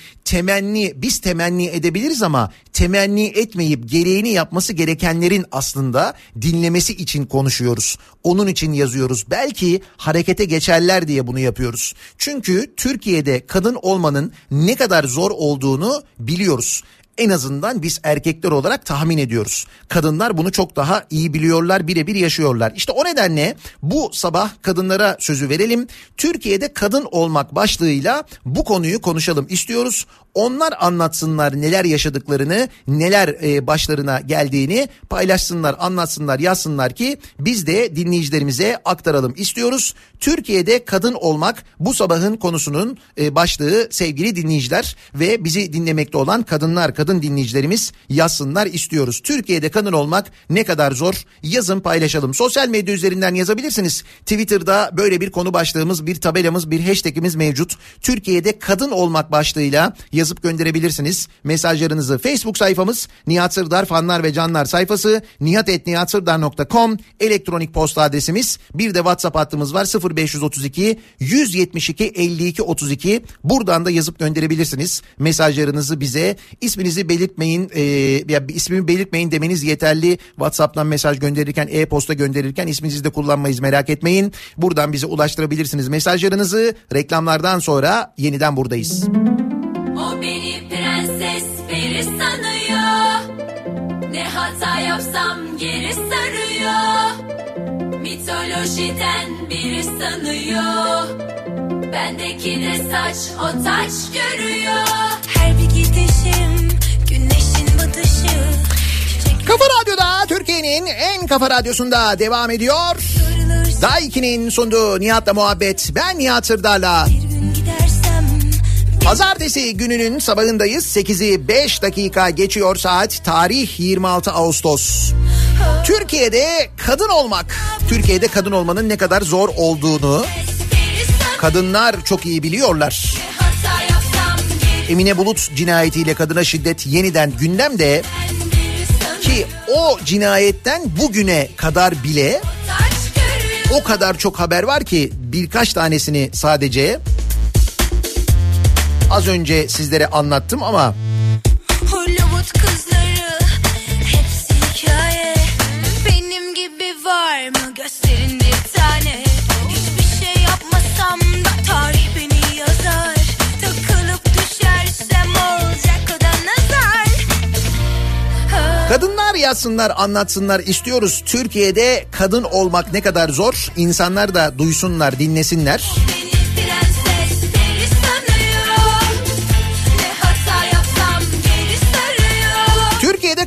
biz temenni edebiliriz ama temenni etmeyip gereğini yapması gerekenlerin aslında dinlemesi için konuşuyoruz. Onun için yazıyoruz. Belki harekete geçerler diye bunu yapıyoruz. Çünkü Türkiye'de kadın olmanın ne kadar zor olduğunu biliyoruz. En azından biz erkekler olarak tahmin ediyoruz. Kadınlar bunu çok daha iyi biliyorlar, birebir yaşıyorlar. İşte o nedenle bu sabah kadınlara sözü verelim. Türkiye'de kadın olmak başlığıyla bu konuyu konuşalım istiyoruz. Onlar anlatsınlar neler yaşadıklarını, neler başlarına geldiğini paylaşsınlar, anlatsınlar, yazsınlar ki biz de dinleyicilerimize aktaralım istiyoruz. Türkiye'de kadın olmak bu sabahın konusunun başlığı sevgili dinleyiciler ve bizi dinlemekte olan kadınlar, kadın dinleyicilerimiz yazsınlar istiyoruz. Türkiye'de kadın olmak ne kadar zor? Yazın, paylaşalım. Sosyal medya üzerinden yazabilirsiniz. Twitter'da böyle bir konu başlığımız, bir tabelamız, bir hashtagimiz mevcut. Türkiye'de kadın olmak başlığıyla yazıp gönderebilirsiniz mesajlarınızı. Facebook sayfamız Nihat Hırdağ fanlar ve canlar sayfası, nihat@nihathırdağ.com elektronik posta adresimiz. Bir de WhatsApp hattımız var, 0532 172 52 32. Buradan da yazıp gönderebilirsiniz mesajlarınızı bize. İsminizi belirtmeyin, ismimi belirtmeyin demeniz yeterli. WhatsApp'tan mesaj gönderirken, e-posta gönderirken isminizi de kullanmayız, merak etmeyin. Buradan bize ulaştırabilirsiniz mesajlarınızı. Reklamlardan sonra yeniden buradayız. O beni prenses peri sanıyor. Ne hata yapsam geri sarıyor. Mitolojiden biri sanıyor. Bendeki de saç o taç görüyor. Her bir gidişim güneşin batışı. Kafa Radyo'da, Türkiye'nin en kafa radyosunda devam ediyor. Daikin'in sunduğu Nihat'la Muhabbet. Ben Nihat Hırdağ'la. Pazartesi gününün sabahındayız. 8'i 5 dakika geçiyor saat. Tarih 26 Ağustos. Türkiye'de kadın olmak, Türkiye'de kadın olmanın ne kadar zor olduğunu kadınlar çok iyi biliyorlar. Emine Bulut cinayetiyle kadına şiddet yeniden gündemde ki o cinayetten bugüne kadar bile o kadar çok haber var ki birkaç tanesini sadece az önce sizlere anlattım ama Hollywood kızları hepsi hikaye. Benim gibi var mı? Gösterin bir tane. Hiçbir şey yapmasam da tarih beni yazar. Takılıp düşersem olacak o da nazar. Kadınlar yazsınlar, anlatsınlar istiyoruz. Türkiye'de kadın olmak ne kadar zor. İnsanlar da duysunlar, dinlesinler.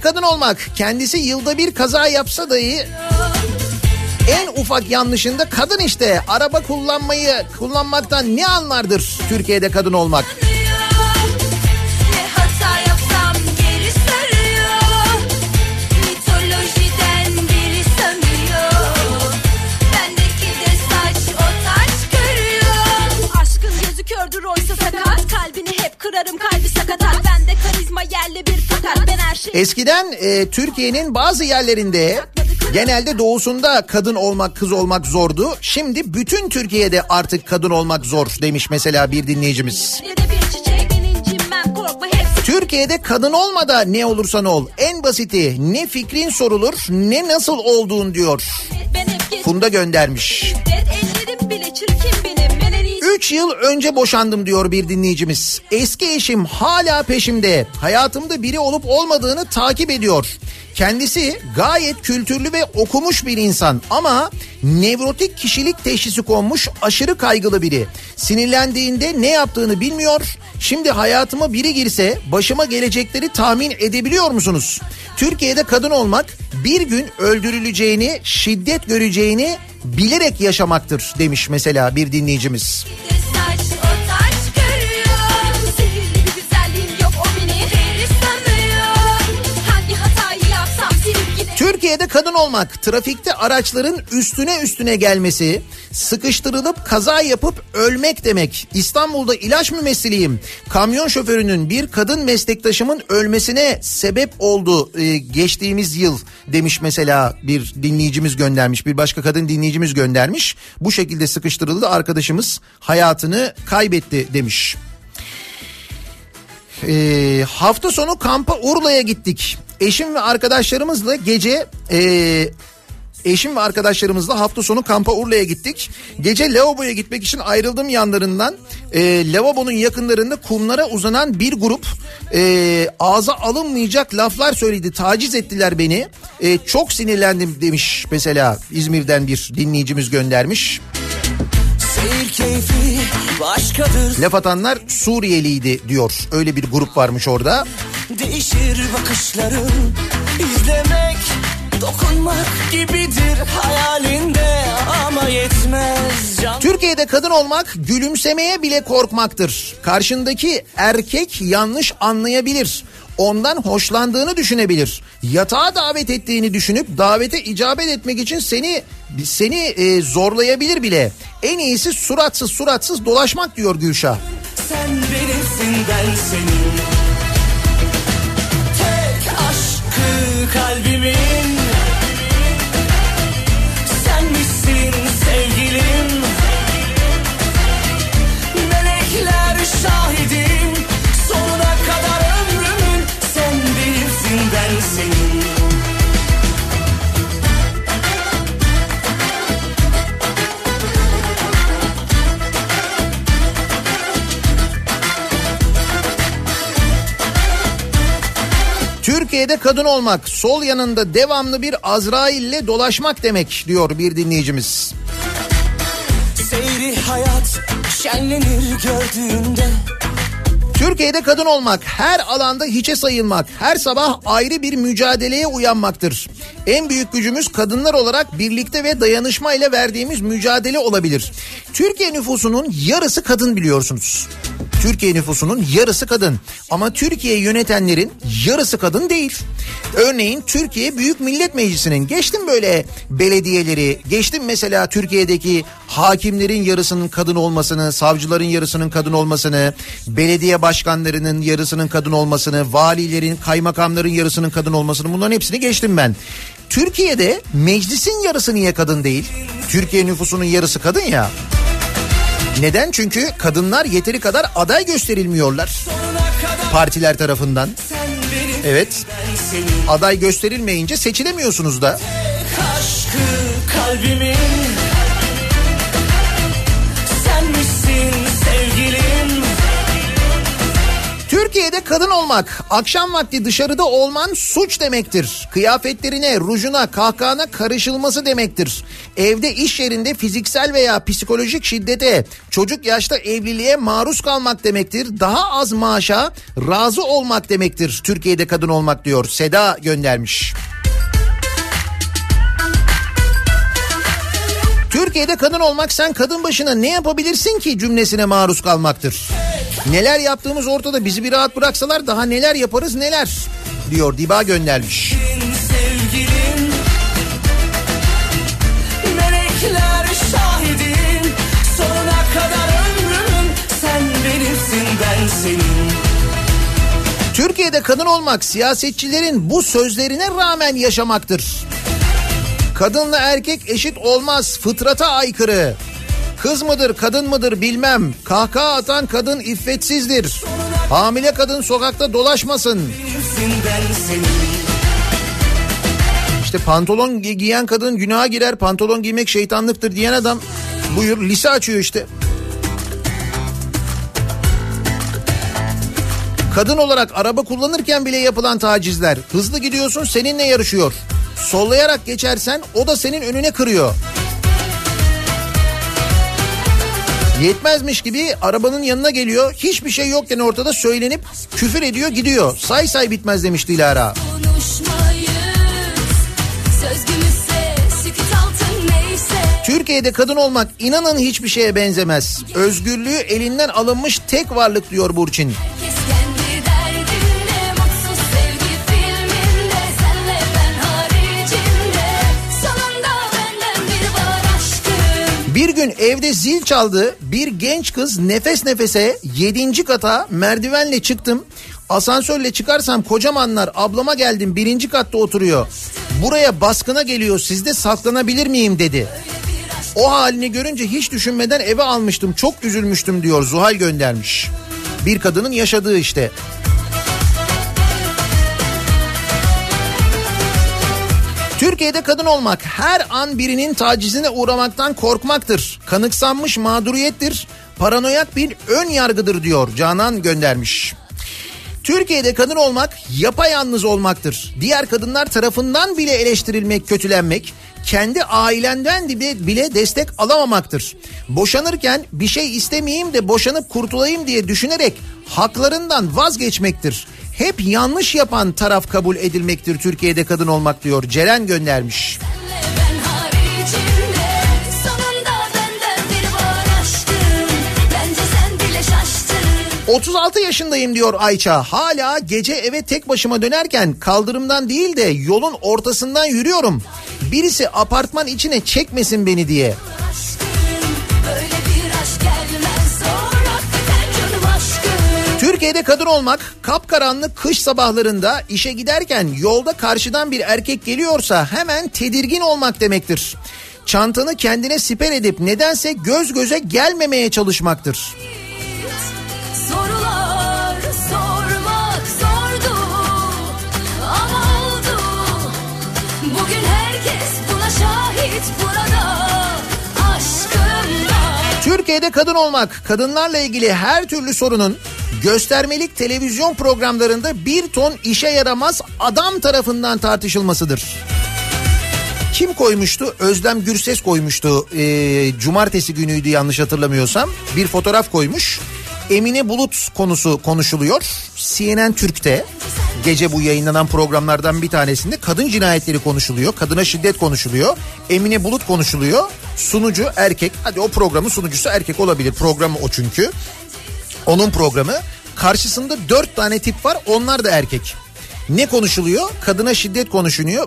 Kadın olmak, kendisi yılda bir kaza yapsa dahi en ufak yanlışında kadın işte araba kullanmaktan ne anlardır Türkiye'de kadın olmak. Eskiden Türkiye'nin bazı yerlerinde, genelde doğusunda kadın olmak, kız olmak zordu. Şimdi bütün Türkiye'de artık kadın olmak zor demiş mesela bir dinleyicimiz. Türkiye'de kadın olma da ne olursan ol. En basiti ne fikrin sorulur ne nasıl olduğun diyor. Funda göndermiş. 3 yıl önce boşandım diyor bir dinleyicimiz. Eski eşim hala peşimde. Hayatımda biri olup olmadığını takip ediyor. Kendisi gayet kültürlü ve okumuş bir insan ama nevrotik kişilik teşhisi konmuş aşırı kaygılı biri. Sinirlendiğinde ne yaptığını bilmiyor. Şimdi hayatıma biri girse başıma gelecekleri tahmin edebiliyor musunuz? Türkiye'de kadın olmak bir gün öldürüleceğini, şiddet göreceğini bilerek yaşamaktır demiş mesela bir dinleyicimiz. Türkiye'de kadın olmak, trafikte araçların üstüne gelmesi, sıkıştırılıp kaza yapıp ölmek demek. İstanbul'da ilaç mümessiliyim. Kamyon şoförünün bir kadın meslektaşımın ölmesine sebep oldu geçtiğimiz yıl demiş mesela bir dinleyicimiz göndermiş. Bir başka kadın dinleyicimiz göndermiş. Bu şekilde sıkıştırıldı, arkadaşımız hayatını kaybetti demiş. Hafta sonu kampa Urla'ya gittik. Eşim ve arkadaşlarımızla hafta sonu kampa Urla'ya gittik. Gece lavaboya gitmek için ayrıldım yanlarından. Lavabonun yakınlarında kumlara uzanan bir grup ağza alınmayacak laflar söyledi. Taciz ettiler beni. Çok sinirlendim demiş mesela İzmir'den bir dinleyicimiz göndermiş. Laf atanlar Suriyeliydi diyor. Öyle bir grup varmış orada. Değişir bakışların, izlemek, dokunmak gibidir hayalinde ama yetmez can. Türkiye'de kadın olmak gülümsemeye bile korkmaktır. Karşındaki erkek yanlış anlayabilir. Ondan hoşlandığını düşünebilir. Yatağa davet ettiğini düşünüp davete icabet etmek için seni zorlayabilir bile. En iyisi suratsız dolaşmak diyor Gülşah. Sen benimsin, ben senin. Tek aşkı kalbimin. Sen misin sevgilim? Melekler şahidim. Sonuna kadar ömrümün. Sen benimsin, ben senin. Türkiye'de kadın olmak sol yanında devamlı bir Azrail'le dolaşmak demek diyor bir dinleyicimiz. Seyri hayat şenlenir gördüğünde. Türkiye'de kadın olmak her alanda hiçe sayılmak, her sabah ayrı bir mücadeleye uyanmaktır. En büyük gücümüz kadınlar olarak birlikte ve dayanışmayla verdiğimiz mücadele olabilir. Türkiye nüfusunun yarısı kadın biliyorsunuz. Türkiye nüfusunun yarısı kadın ama Türkiye'yi yönetenlerin yarısı kadın değil. Örneğin Türkiye Büyük Millet Meclisi'nin, geçtim böyle belediyeleri, geçtim mesela Türkiye'deki hakimlerin yarısının kadın olmasını, savcıların yarısının kadın olmasını, belediye başkanlarının yarısının kadın olmasını, valilerin, kaymakamların yarısının kadın olmasını, bunların hepsini geçtim ben. Türkiye'de meclisin yarısı niye kadın değil? Türkiye nüfusunun yarısı kadın ya. Neden? Çünkü kadınlar yeteri kadar aday gösterilmiyorlar partiler tarafından. Evet, aday gösterilmeyince seçilemiyorsunuz da. Aşkı kalbimin, sen misin sevgilim? Türkiye'de kadın olmak, akşam vakti dışarıda olman suç demektir. Kıyafetlerine, rujuna, kahkahana karışılması demektir. Evde, iş yerinde fiziksel veya psikolojik şiddete, çocuk yaşta evliliğe maruz kalmak demektir. Daha az maaşa razı olmak demektir Türkiye'de kadın olmak diyor. Seda göndermiş. Türkiye'de kadın olmak, sen kadın başına ne yapabilirsin ki cümlesine maruz kalmaktır. Neler yaptığımız ortada, bizi bir rahat bıraksalar daha neler yaparız neler diyor Diba göndermiş. Sevgilim, melekler şahidim, sonuna kadar ömrüm, sen benimsin, ben senin. Türkiye'de kadın olmak siyasetçilerin bu sözlerine rağmen yaşamaktır. Kadınla erkek eşit olmaz, fıtrata aykırı. Kız mıdır kadın mıdır bilmem. Kahkaha atan kadın iffetsizdir. Hamile kadın sokakta dolaşmasın. İşte pantolon giyen kadın günaha girer, pantolon giymek şeytanlıktır diyen adam buyur lise açıyor işte. Kadın olarak araba kullanırken bile yapılan tacizler. Hızlı gidiyorsun, seninle yarışıyor. Sollayarak geçersen o da senin önüne kırıyor. Yetmezmiş gibi arabanın yanına geliyor. Hiçbir şey yokken ortada söylenip küfür ediyor, gidiyor. Say say bitmez demişti Dilara. Türkiye'de kadın olmak inanın hiçbir şeye benzemez. Özgürlüğü elinden alınmış tek varlık diyor Burçin. Bir gün evde zil çaldı, bir genç kız nefes nefese 7. kata merdivenle çıktım. Asansörle çıkarsam kocamanlar, ablama geldim, 1. katta oturuyor. Buraya baskına geliyor, sizde saklanabilir miyim dedi. O halini görünce hiç düşünmeden eve almıştım, çok üzülmüştüm diyor Zuhal göndermiş. Bir kadının yaşadığı işte. Türkiye'de kadın olmak her an birinin tacizine uğramaktan korkmaktır. Kanıksanmış mağduriyettir, paranoyak bir ön yargıdır diyor Canan göndermiş. Türkiye'de kadın olmak yapayalnız olmaktır. Diğer kadınlar tarafından bile eleştirilmek, kötülenmek, kendi ailenden bile destek alamamaktır. Boşanırken bir şey istemeyeyim de boşanıp kurtulayım diye düşünerek haklarından vazgeçmektir. Hep yanlış yapan taraf kabul edilmektir Türkiye'de kadın olmak diyor Ceren göndermiş. Ben 36 yaşındayım diyor Ayça. Hala gece eve tek başıma dönerken kaldırımdan değil de yolun ortasından yürüyorum. Birisi apartman içine çekmesin beni diye. Türkiye'de kadın olmak kapkaranlık kış sabahlarında işe giderken yolda karşıdan bir erkek geliyorsa hemen tedirgin olmak demektir. Çantanı kendine siper edip nedense göz göze gelmemeye çalışmaktır. Sorular sormak zordu ama oldu. Bugün herkes buna şahit burada. Türkiye'de kadın olmak kadınlarla ilgili her türlü sorunun göstermelik televizyon programlarında bir ton işe yaramaz adam tarafından tartışılmasıdır. Kim koymuştu? Özlem Gürses koymuştu. Cumartesi günüydü yanlış hatırlamıyorsam. Bir fotoğraf koymuş. Emine Bulut konusu konuşuluyor. CNN Türk'te gece bu yayınlanan programlardan bir tanesinde kadın cinayetleri konuşuluyor. Kadına şiddet konuşuluyor. Emine Bulut konuşuluyor. Sunucu erkek. Hadi o programın sunucusu erkek olabilir. Programı o çünkü. Onun programı. Karşısında 4 tane tip var. Onlar da erkek. Ne konuşuluyor? Kadına şiddet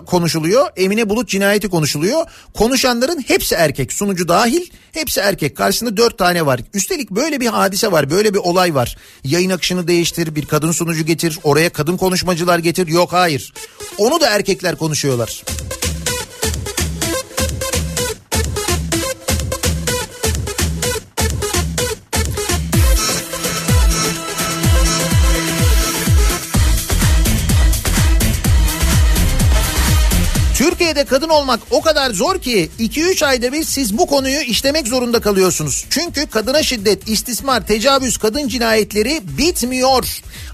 konuşuluyor. Emine Bulut cinayeti konuşuluyor. Konuşanların hepsi erkek. Sunucu dahil hepsi erkek. Karşısında 4 tane var. Üstelik böyle bir hadise var. Böyle bir olay var. Yayın akışını değiştir. Bir kadın sunucu getir. Oraya kadın konuşmacılar getir. Yok hayır. Onu da erkekler konuşuyorlar. Türkiye'de kadın olmak o kadar zor ki 2-3 ayda bir siz bu konuyu işlemek zorunda kalıyorsunuz. Çünkü kadına şiddet, istismar, tecavüz, kadın cinayetleri bitmiyor.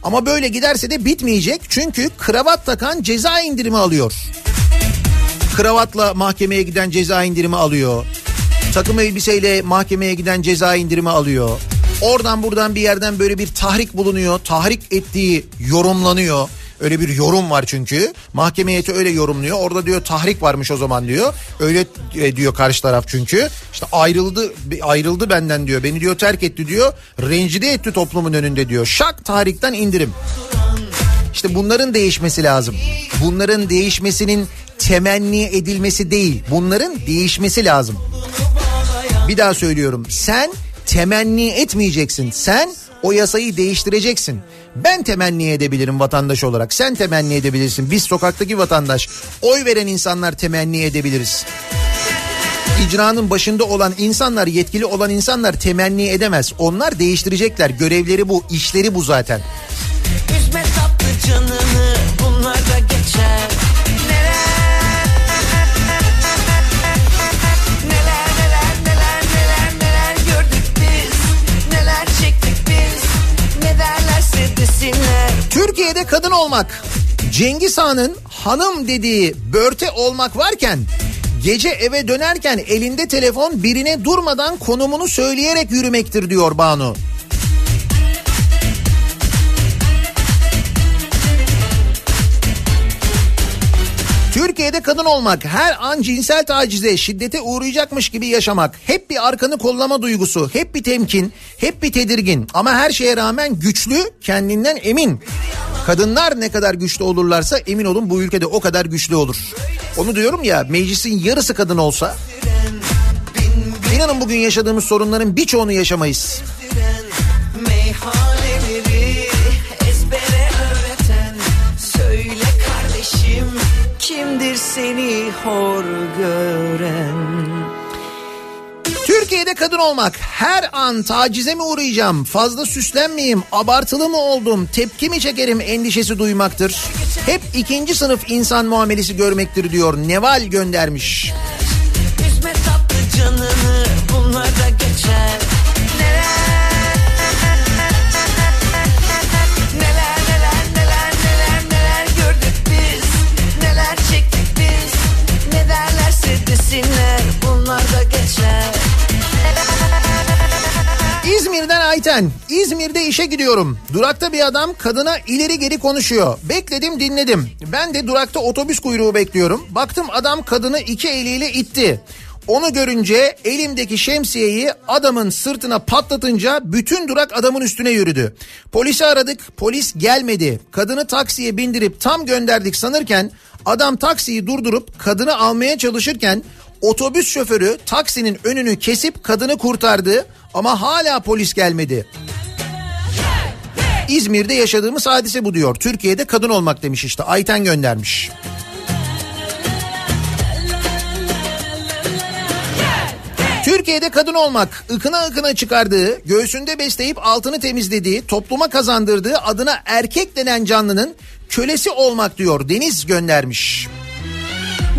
Ama böyle giderse de bitmeyecek. Çünkü kravat takan ceza indirimi alıyor. Kravatla mahkemeye giden ceza indirimi alıyor. Takım elbiseyle mahkemeye giden ceza indirimi alıyor. Oradan buradan bir yerden böyle bir tahrik bulunuyor. Tahrik ettiği yorumlanıyor. Öyle bir yorum var çünkü. Mahkeme heyeti öyle yorumluyor. Orada diyor tahrik varmış o zaman diyor. Öyle diyor karşı taraf çünkü. İşte ayrıldı benden diyor. Beni diyor terk etti diyor. Rencide etti toplumun önünde diyor. Şak tahrikten indirim. İşte bunların değişmesi lazım. Bunların değişmesinin temenni edilmesi değil. Bunların değişmesi lazım. Bir daha söylüyorum. Sen temenni etmeyeceksin. Sen o yasayı değiştireceksin. Ben temenni edebilirim vatandaş olarak. Sen temenni edebilirsin. Biz sokaktaki vatandaş, oy veren insanlar temenni edebiliriz. İcranın başında olan insanlar, yetkili olan insanlar temenni edemez. Onlar değiştirecekler. Görevleri bu, işleri bu zaten. Üzme tatlı canını, bunlar da geçer. Sine Türkiye'de kadın olmak, Cengiz Han'ın hanım dediği börte olmak varken, gece eve dönerken elinde telefon birine durmadan konumunu söyleyerek yürümektir diyor Banu. Türkiye'de kadın olmak, her an cinsel tacize, şiddete uğrayacakmış gibi yaşamak, hep bir arkanı kollama duygusu, hep bir temkin, hep bir tedirgin ama her şeye rağmen güçlü, kendinden emin. Kadınlar ne kadar güçlü olurlarsa emin olun bu ülkede o kadar güçlü olur. Onu diyorum ya, meclisin yarısı kadın olsa, inanın bugün yaşadığımız sorunların birçoğunu yaşamayız. Kimdir seni hor gören? Türkiye'de kadın olmak, her an tacize mi uğrayacağım, fazla süslenmeyeyim, abartılı mı oldum, tepki mi çekerim endişesi duymaktır. Hep ikinci sınıf insan muamelesi görmektir diyor Neval göndermiş. Üzme tatlı canını, bunlar da geçer. İzmir'den Ayten. İzmir'de işe gidiyorum. Durakta bir adam kadına ileri geri konuşuyor. Bekledim, dinledim. Ben de durakta otobüs kuyruğu bekliyorum. Baktım adam kadını iki eliyle itti. Onu görünce elimdeki şemsiyeyi adamın sırtına patlatınca bütün durak adamın üstüne yürüdü. Polisi aradık, polis gelmedi. Kadını taksiye bindirip tam gönderdik sanırken adam taksiyi durdurup kadını almaya çalışırken otobüs şoförü taksinin önünü kesip kadını kurtardı ama hala polis gelmedi. İzmir'de yaşadığımız hadise bu diyor. Türkiye'de kadın olmak demiş işte. Ayten göndermiş. Türkiye'de kadın olmak, ıkına ıkına çıkardığı, göğsünde besleyip altını temizlediği, topluma kazandırdığı adına erkek denen canlının kölesi olmak diyor. Deniz göndermiş.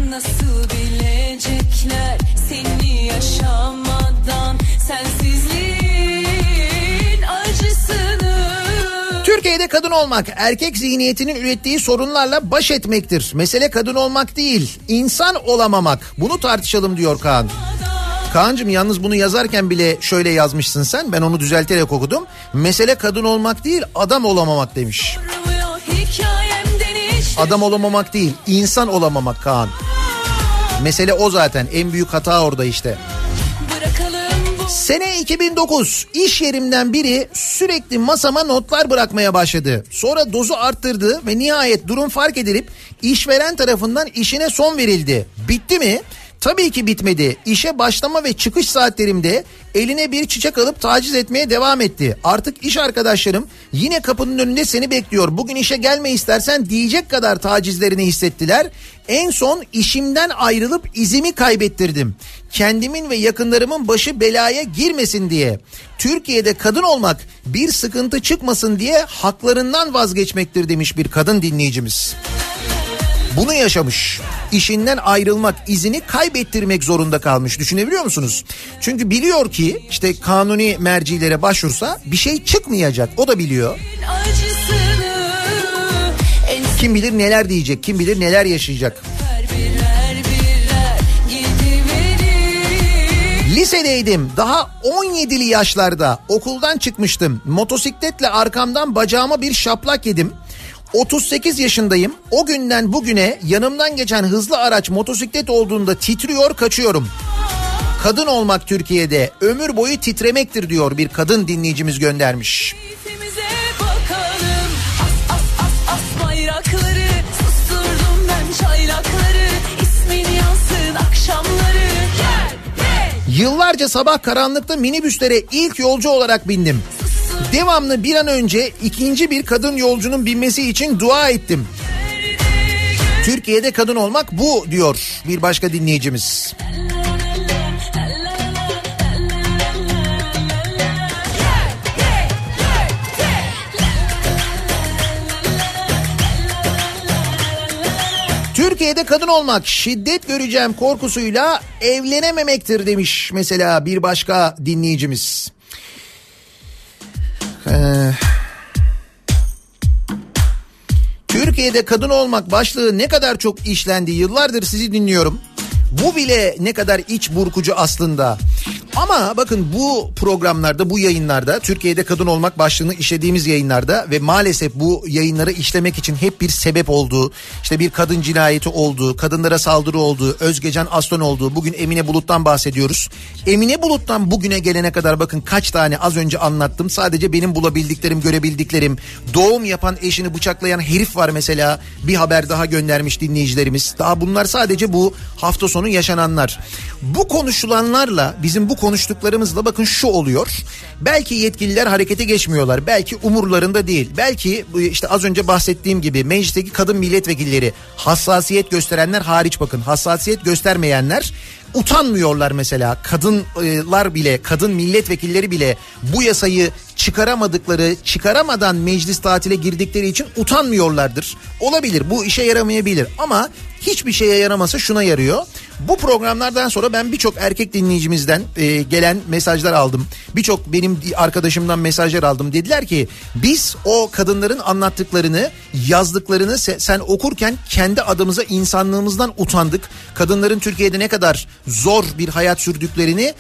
Nasıl bilecekler seni yaşamadan, sensizliğin acısını. Türkiye'de kadın olmak, erkek zihniyetinin ürettiği sorunlarla baş etmektir. Mesele kadın olmak değil, insan olamamak. Bunu tartışalım diyor Kaan. Kaan'cığım yalnız bunu yazarken bile şöyle yazmışsın sen. Ben onu düzelterek okudum. Mesele kadın olmak değil, adam olamamak demiş. Adam olamamak değil, insan olamamak Kaan. Mesele o zaten. En büyük hata orada işte. Sene 2009. İş yerimden biri sürekli masama notlar bırakmaya başladı. Sonra dozu arttırdı ve nihayet durum fark edilip işveren tarafından işine son verildi. Bitti mi? Tabii ki bitmedi. İşe başlama ve çıkış saatlerimde eline bir çiçek alıp taciz etmeye devam etti. Artık iş arkadaşlarım yine kapının önünde seni bekliyor. Bugün işe gelme istersen diyecek kadar tacizlerini hissettiler. En son işimden ayrılıp izimi kaybettirdim. Kendimin ve yakınlarımın başı belaya girmesin diye. Türkiye'de kadın olmak, bir sıkıntı çıkmasın diye haklarından vazgeçmektir demiş bir kadın dinleyicimiz. Bunu yaşamış. İşinden ayrılmak, izini kaybettirmek zorunda kalmış. Düşünebiliyor musunuz? Çünkü biliyor ki işte kanuni mercilere başvursa bir şey çıkmayacak. O da biliyor. Kim bilir neler diyecek, kim bilir neler yaşayacak. Lisedeydim, daha 17'li yaşlarda, okuldan çıkmıştım. Motosikletle arkamdan bacağıma bir şaplak yedim. 38 yaşındayım. O günden bugüne yanımdan geçen hızlı araç motosiklet olduğunda titriyor, kaçıyorum. Kadın olmak Türkiye'de ömür boyu titremektir diyor bir kadın dinleyicimiz göndermiş. Yıllarca sabah karanlıkta minibüslere ilk yolcu olarak bindim. Devamlı bir an önce ikinci bir kadın yolcunun binmesi için dua ettim. Türkiye'de kadın olmak bu diyor bir başka dinleyicimiz. Türkiye'de kadın olmak, şiddet göreceğim korkusuyla evlenememektir demiş mesela bir başka dinleyicimiz. Türkiye'de kadın olmak başlığı ne kadar çok işlendi. Yıllardır sizi dinliyorum. Bu bile ne kadar iç burkucu aslında. Ama bakın bu programlarda, bu yayınlarda, Türkiye'de kadın olmak başlığını işlediğimiz yayınlarda ve maalesef bu yayınları işlemek için hep bir sebep olduğu, işte bir kadın cinayeti olduğu, kadınlara saldırı olduğu, Özgecan Aslan olduğu, bugün Emine Bulut'tan bahsediyoruz. Emine Bulut'tan bugüne gelene kadar bakın kaç tane, az önce anlattım. Sadece benim bulabildiklerim, görebildiklerim. Doğum yapan eşini bıçaklayan herif var mesela. Bir haber daha göndermiş dinleyicilerimiz. Daha bunlar sadece bu hafta sonu yaşananlar. Bu konuşulanlarla, bizim bu konuştuklarımızla bakın şu oluyor. Belki yetkililer harekete geçmiyorlar. Belki umurlarında değil. Belki işte az önce bahsettiğim gibi meclisteki kadın milletvekilleri, hassasiyet gösterenler hariç, bakın hassasiyet göstermeyenler utanmıyorlar mesela. Kadınlar bile, kadın milletvekilleri bile bu yasayı çıkaramadıkları, çıkaramadan meclis tatile girdikleri için utanmıyorlardır. Olabilir, bu işe yaramayabilir ama hiçbir şeye yaramasa şuna yarıyor. Bu programlardan sonra ben birçok erkek dinleyicimizden gelen mesajlar aldım. Birçok benim arkadaşımdan mesajlar aldım. Dediler ki biz o kadınların anlattıklarını, yazdıklarını sen okurken kendi adımıza, insanlığımızdan utandık. Kadınların Türkiye'de ne kadar zor bir hayat sürdüklerini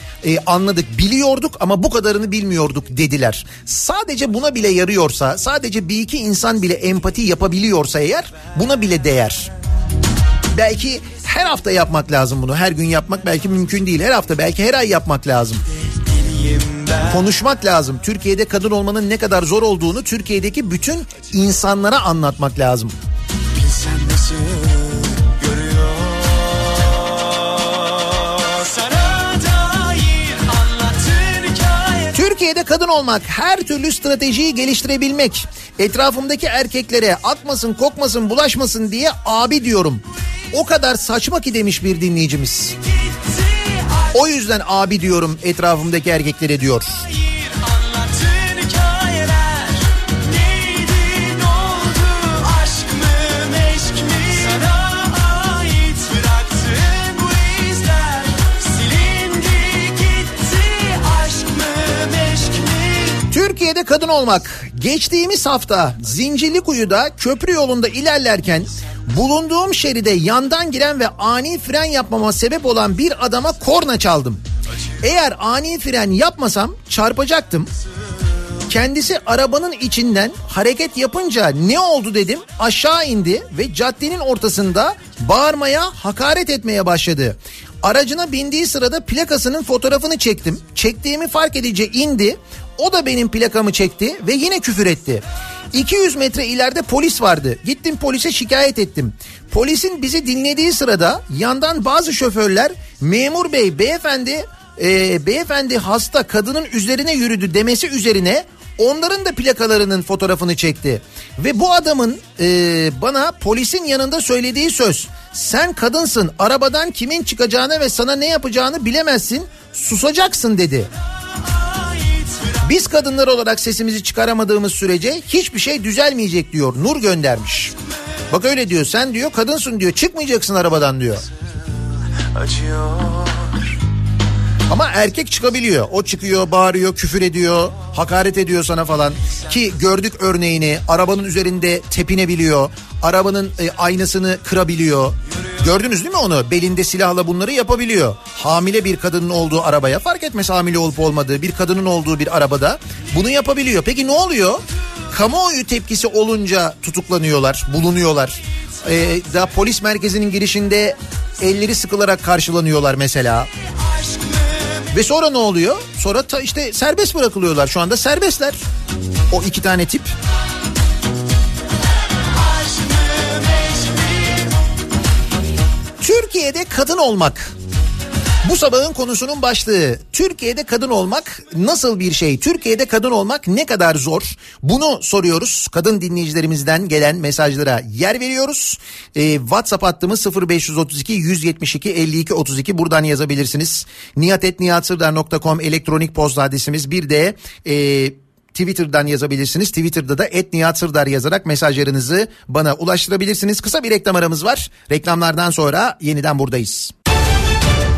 anladık, biliyorduk ama bu kadarını bilmiyorduk dediler. Sadece buna bile yarıyorsa, sadece bir iki insan bile empati yapabiliyorsa eğer, buna bile değer. Belki her hafta yapmak lazım bunu. Her gün yapmak belki mümkün değil. Her hafta, belki her ay yapmak lazım. Konuşmak lazım. Türkiye'de kadın olmanın ne kadar zor olduğunu Türkiye'deki bütün insanlara anlatmak lazım. Türkiye'de kadın olmak, her türlü stratejiyi geliştirebilmek. Etrafımdaki erkeklere akmasın, kokmasın, bulaşmasın diye abi diyorum. O kadar saçma ki demiş bir dinleyicimiz. O yüzden abi diyorum etrafımdaki erkeklere diyor. Türkiye'de kadın olmak. Geçtiğimiz hafta Zincirlikuyu'da köprü yolunda ilerlerken bulunduğum şeride yandan giren ve ani fren yapmama sebep olan bir adama korna çaldım. Eğer ani fren yapmasam çarpacaktım. Kendisi arabanın içinden hareket yapınca ne oldu dedim, aşağı indi ve caddenin ortasında bağırmaya, hakaret etmeye başladı. Aracına bindiği sırada plakasının fotoğrafını çektim. Çektiğimi fark edince indi. O da benim plakamı çekti ve yine küfür etti. 200 metre ileride polis vardı. Gittim polise şikayet ettim. Polisin bizi dinlediği sırada yandan bazı şoförler memur bey, beyefendi hasta, kadının üzerine yürüdü demesi üzerine onların da plakalarının fotoğrafını çekti. Ve bu adamın bana polisin yanında söylediği söz, sen kadınsın, arabadan kimin çıkacağını ve sana ne yapacağını bilemezsin, susacaksın dedi. Biz kadınlar olarak sesimizi çıkaramadığımız sürece hiçbir şey düzelmeyecek diyor. Nur göndermiş. Bak öyle diyor, sen diyor kadınsın diyor, çıkmayacaksın arabadan diyor. Ama erkek çıkabiliyor. O çıkıyor, bağırıyor, küfür ediyor, hakaret ediyor sana falan. Ki gördük örneğini, arabanın üzerinde tepinebiliyor. Arabanın aynasını kırabiliyor. Gördünüz değil mi onu? Belinde silahla bunları yapabiliyor. Hamile bir kadının olduğu arabaya, fark etmez hamile olup olmadığı bir kadının olduğu bir arabada bunu yapabiliyor. Peki ne oluyor? Kamuoyu tepkisi olunca tutuklanıyorlar, bulunuyorlar. Daha polis merkezinin girişinde elleri sıkılarak karşılanıyorlar mesela. Ve sonra ne oluyor? Sonra işte serbest bırakılıyorlar. Şu anda serbestler. O iki tane tip. Türkiye'de kadın olmak. Bu sabahın konusunun başlığı. Türkiye'de kadın olmak nasıl bir şey? Türkiye'de kadın olmak ne kadar zor? Bunu soruyoruz. Kadın dinleyicilerimizden gelen mesajlara yer veriyoruz. WhatsApp hattımız 0532 172 52 32. Buradan yazabilirsiniz. nihat@nihathırdağ.com elektronik posta adresimiz. Bir de Twitter'dan yazabilirsiniz. Twitter'da da @nihathırdağ yazarak mesajlarınızı bana ulaştırabilirsiniz. Kısa bir reklam aramız var. Reklamlardan sonra yeniden buradayız.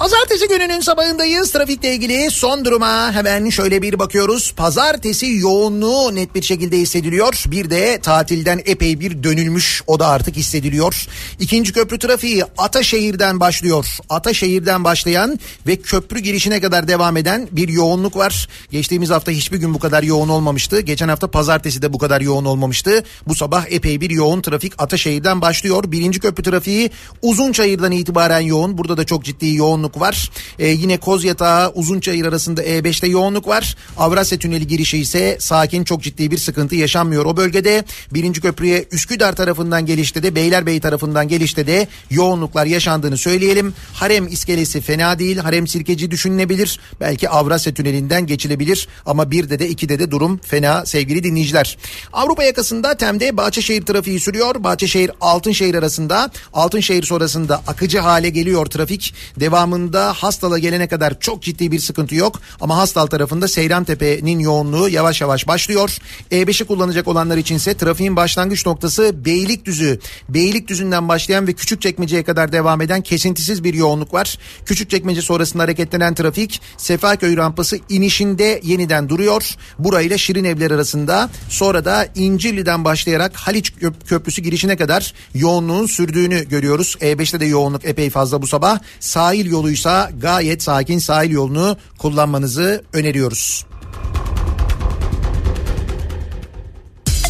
Pazartesi gününün sabahındayız. Trafikle ilgili son duruma hemen şöyle bir bakıyoruz. Pazartesi yoğunluğu net bir şekilde hissediliyor. Bir de tatilden epey bir dönülmüş, o da artık hissediliyor. İkinci köprü trafiği Ataşehir'den başlıyor. Ataşehir'den başlayan ve köprü girişine kadar devam eden bir yoğunluk var. Geçtiğimiz hafta hiçbir gün bu kadar yoğun olmamıştı. Geçen hafta pazartesi de bu kadar yoğun olmamıştı. Bu sabah epey bir yoğun trafik Ataşehir'den başlıyor. Birinci köprü trafiği Uzunçayır'dan itibaren yoğun. Burada da çok ciddi yoğunluk var. Yine Kozyatağı Uzunçayır arasında E5'te yoğunluk var. Avrasya Tüneli girişi ise sakin, çok ciddi bir sıkıntı yaşanmıyor o bölgede. Birinci köprüye Üsküdar tarafından gelişte de, Beylerbeyi tarafından gelişte de yoğunluklar yaşandığını söyleyelim. Harem iskelesi fena değil. Harem Sirkeci düşünülebilir. Belki Avrasya Tüneli'nden geçilebilir. Ama 1'de de 2'de de durum fena sevgili dinleyiciler. Avrupa yakasında Tem'de Bahçeşehir trafiği sürüyor. Bahçeşehir Altınşehir arasında, Altınşehir sonrasında akıcı hale geliyor trafik. Devamında Hastal'a gelene kadar çok ciddi bir sıkıntı yok. Ama Hastal tarafında Seyrantepe'nin yoğunluğu yavaş yavaş başlıyor. E5'i kullanacak olanlar içinse trafiğin başlangıç noktası Beylikdüzü. Beylikdüzü'nden başlayan ve Küçükçekmece'ye kadar devam eden kesintisiz bir yoğunluk var. Küçükçekmece sonrasında hareketlenen trafik Sefaköy rampası inişinde yeniden duruyor. Burayla Şirinevler arasında, sonra da İncirli'den başlayarak Haliç Köprüsü girişine kadar yoğunluğun sürdüğünü görüyoruz. E5'te de yoğunluk epey fazla bu sabah. Sahil yoluysa gayet sakin, sahil yolunu kullanmanızı öneriyoruz.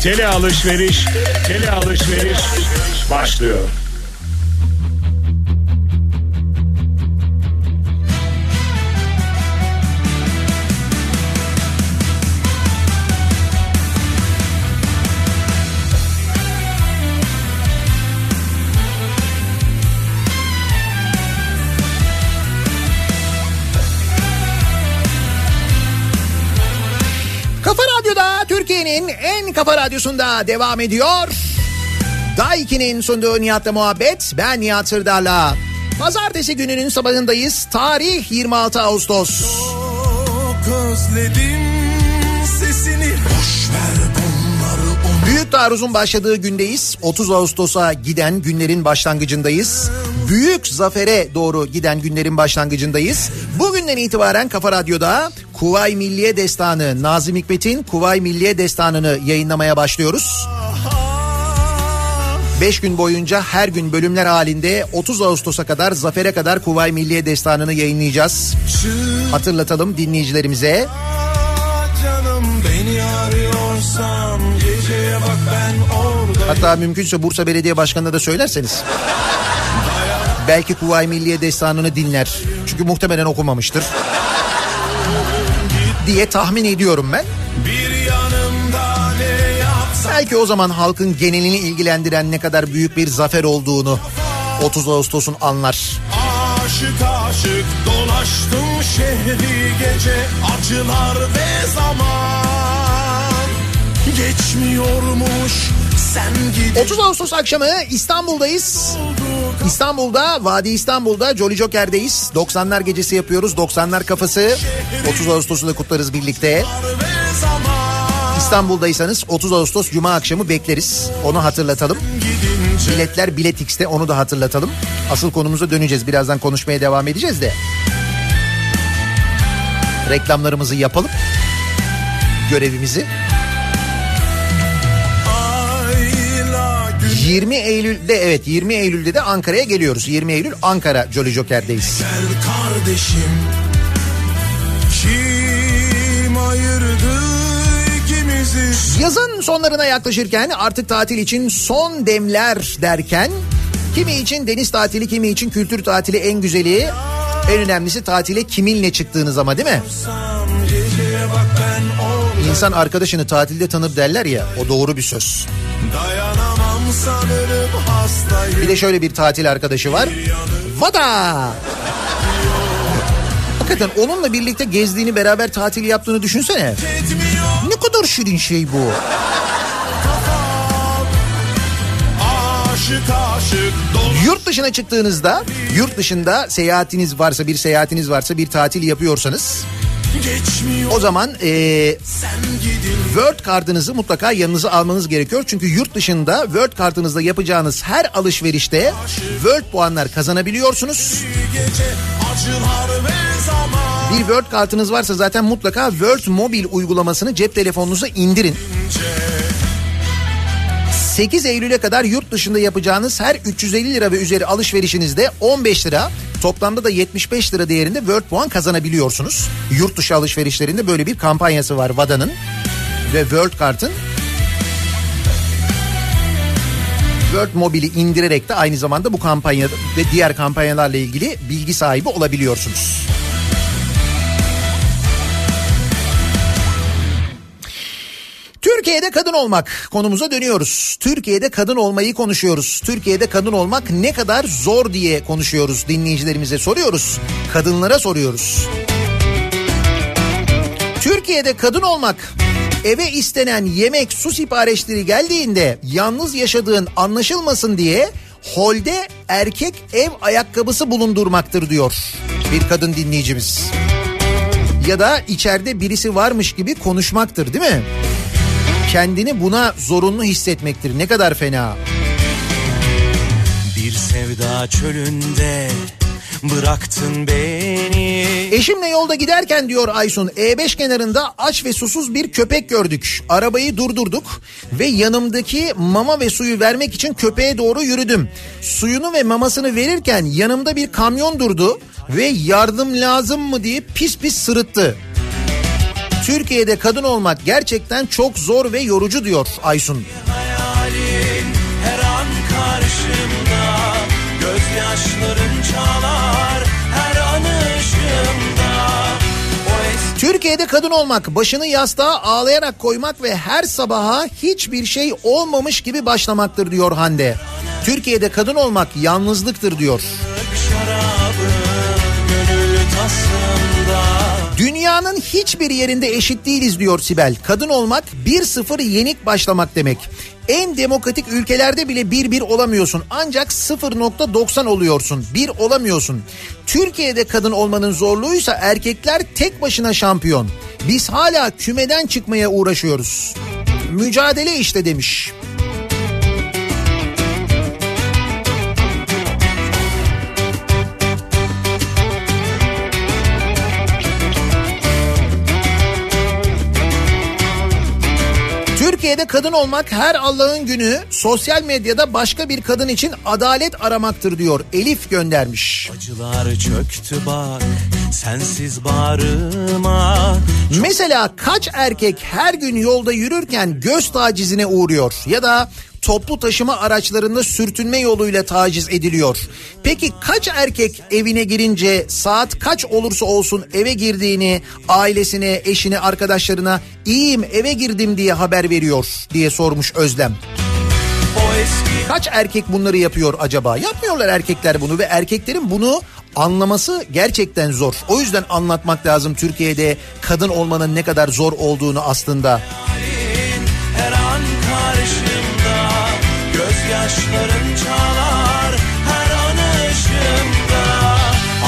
Tele alışveriş başlıyor. Türkiye'nin en kafa radyosunda devam ediyor. Daikin'in sunduğu Nihat'la Muhabbet. Ben Nihat Hırdağ'la. Pazartesi gününün sabahındayız. Tarih 26 Ağustos. Çok özledim sesini. Büyük taarruzun başladığı gündeyiz. 30 Ağustos'a giden günlerin başlangıcındayız. Büyük zafere doğru giden günlerin başlangıcındayız. Bugünden itibaren Kafa Radyo'da Kuvayi Milliye Destanı, Nazım Hikmet'in Kuvayi Milliye Destanı'nı yayınlamaya başlıyoruz. 5 gün boyunca her gün bölümler halinde 30 Ağustos'a kadar, zafere kadar Kuvayi Milliye Destanı'nı yayınlayacağız. Hatırlatalım dinleyicilerimize. Canım beni arıyorsan geceye bak ben oradayım. Hatta mümkünse Bursa Belediye Başkanı'na da söylerseniz. Belki Kuvayi Milliye Destanı'nı dinler. Çünkü muhtemelen okumamıştır. diye tahmin ediyorum ben. Belki o zaman halkın genelini ilgilendiren ne kadar büyük bir zafer olduğunu 30 Ağustos'un anlar. Aşık aşık dolaştım şehri gece, acılar ve zaman geçmiyormuş. 30 Ağustos akşamı İstanbul'dayız. İstanbul'da, Vadi İstanbul'da Jolly Joker'deyiz. 90'lar gecesi yapıyoruz. 90'lar kafası. 30 Ağustos'u da kutlarız birlikte. İstanbul'daysanız 30 Ağustos Cuma akşamı bekleriz. Onu hatırlatalım. Biletler Bilet X'te, onu da hatırlatalım. Asıl konumuza döneceğiz. Birazdan konuşmaya devam edeceğiz de. Reklamlarımızı yapalım. Görevimizi. 20 Eylül'de de Ankara'ya geliyoruz. 20 Eylül Ankara Jolly Joker'deyiz. Gel kardeşim, kim ayırdı ikimizi? Yazın sonlarına yaklaşırken artık tatil için son demler derken, kimi için deniz tatili, kimi için kültür tatili, en güzeli, en önemlisi tatile kiminle çıktığınız ama, değil mi? İnsan arkadaşını tatilde tanır derler ya, o doğru bir söz. Bir de şöyle bir tatil arkadaşı var. Vada! Hakikaten onunla birlikte gezdiğini, beraber tatil yaptığını düşünsene. Ne kadar şirin şey bu. Yurt dışına çıktığınızda, yurt dışında seyahatiniz varsa, bir tatil yapıyorsanız, O zaman Word kartınızı mutlaka yanınıza almanız gerekiyor. Çünkü yurt dışında Word kartınızla yapacağınız her alışverişte Word puanlar kazanabiliyorsunuz. Bir Word kartınız varsa zaten mutlaka Word mobil uygulamasını cep telefonunuza indirin. 8 Eylül'e kadar yurt dışında yapacağınız her 350 lira ve üzeri alışverişinizde 15 lira, toplamda da 75 lira değerinde Word puan kazanabiliyorsunuz. Yurt dışı alışverişlerinde böyle bir kampanyası var VADA'nın ve Word Kart'ın. Word Mobil'i indirerek de aynı zamanda bu kampanya ve diğer kampanyalarla ilgili bilgi sahibi olabiliyorsunuz. Türkiye'de kadın olmak konumuza dönüyoruz. Türkiye'de kadın olmayı konuşuyoruz. Türkiye'de kadın olmak ne kadar zor diye konuşuyoruz. Dinleyicilerimize soruyoruz. Kadınlara soruyoruz. Türkiye'de kadın olmak, eve istenen yemek, su siparişleri geldiğinde yalnız yaşadığın anlaşılmasın diye holde erkek ev ayakkabısı bulundurmaktır diyor bir kadın dinleyicimiz. Ya da içeride birisi varmış gibi konuşmaktır, değil mi? Kendini buna zorunlu hissetmektir. Ne kadar fena. Bir sevda çölünde bıraktın beni. Eşimle yolda giderken, diyor Aysun, E5 kenarında aç ve susuz bir köpek gördük. Arabayı durdurduk ve yanımdaki mama ve suyu vermek için köpeğe doğru yürüdüm. Suyunu ve mamasını verirken yanımda bir kamyon durdu ve yardım lazım mı diye pis pis sırıttı. Türkiye'de kadın olmak gerçekten çok zor ve yorucu, diyor Aysun. Hayalin her an karşımda, gözyaşlarım çalar her an ışığımda. Türkiye'de kadın olmak, başını yastığa ağlayarak koymak ve her sabaha hiçbir şey olmamış gibi başlamaktır, diyor Hande. Türkiye'de kadın olmak yalnızlıktır, diyor. Şarabı, gönül tasında. Dünyanın hiçbir yerinde eşit değiliz, diyor Sibel. Kadın olmak 1-0 yenik başlamak demek. En demokratik ülkelerde bile 1-1 olamıyorsun. Ancak 0.90 oluyorsun. 1 olamıyorsun. Türkiye'de kadın olmanın zorluğuysa erkekler tek başına şampiyon. Biz hala kümeden çıkmaya uğraşıyoruz. Mücadele işte, demiş. Türkiye'de kadın olmak her Allah'ın günü sosyal medyada başka bir kadın için adalet aramaktır, diyor Elif göndermiş. Acılar çöktü bak sensiz bağrıma. Mesela kaç erkek her gün yolda yürürken göz tacizine uğruyor ya da toplu taşıma araçlarında sürtünme yoluyla taciz ediliyor. Peki kaç erkek evine girince saat kaç olursa olsun eve girdiğini ailesine, eşine, arkadaşlarına iyiyim eve girdim diye haber veriyor diye sormuş Özlem. Kaç erkek bunları yapıyor acaba? Yapmıyorlar erkekler bunu ve erkeklerin bunu anlaması gerçekten zor. O yüzden anlatmak lazım Türkiye'de kadın olmanın ne kadar zor olduğunu aslında. Her an karşımda, gözyaşlarım çalar her an ışığımda.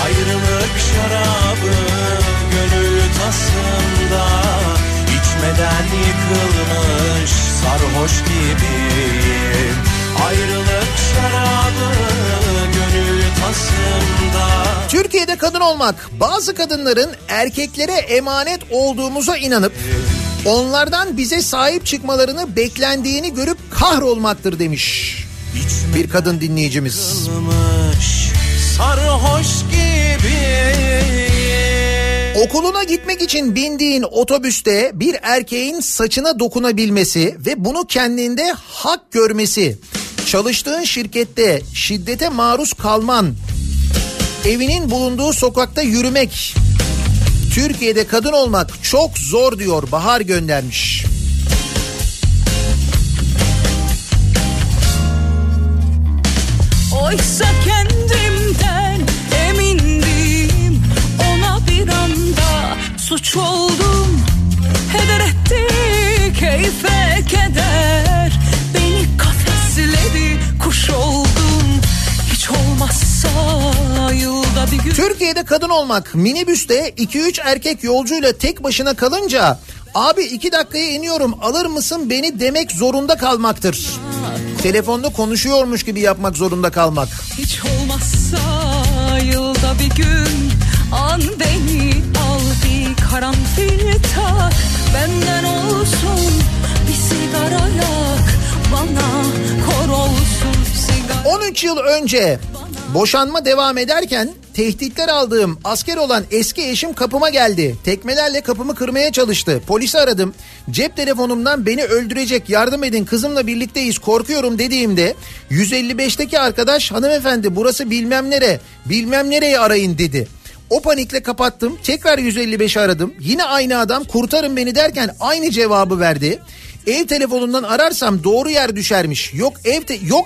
Ayrılık şarabı gönül tasında, içmeden yıkılmış sarhoş gibiyim. Ayrılık şarabı gönül tasında. Türkiye'de kadın olmak, bazı kadınların erkeklere emanet olduğumuza inanıp onlardan bize sahip çıkmalarını beklendiğini görüp kahrolmaktır, demiş bir kadın dinleyicimiz. Sarhoş gibi. Okuluna gitmek için bindiğin otobüste bir erkeğin saçına dokunabilmesi ve bunu kendinde hak görmesi, çalıştığın şirkette şiddete maruz kalman, evinin bulunduğu sokakta yürümek. Türkiye'de kadın olmak çok zor, diyor Bahar göndermiş. Oysa kendimden emindim, ona bir anda suç oldum. Heder etti keyfe keder, beni kafesledi kuş oldum. Hiç olmazsa yılda bir gün. Türkiye'de kadın olmak minibüste 2-3 erkek yolcuyla tek başına kalınca abi 2 dakikaya iniyorum alır mısın beni demek zorunda kalmaktır. Telefonda konuşuyormuş gibi yapmak zorunda kalmak. Hiç olmazsa yılda bir gün an beni al bir karanfil tak benden olsun bir sigara yak bana kor olsun sigara. 13 yıl önce boşanma devam ederken tehditler aldığım asker olan eski eşim kapıma geldi. Tekmelerle kapımı kırmaya çalıştı. Polisi aradım. Cep telefonumdan beni öldürecek yardım edin kızımla birlikteyiz korkuyorum dediğimde 155'teki arkadaş hanımefendi burası bilmem nere bilmem nereyi arayın dedi. O panikle kapattım. Tekrar 155'i aradım. Yine aynı adam kurtarın beni derken aynı cevabı verdi. Ev telefonundan ararsam doğru yer düşermiş. Yok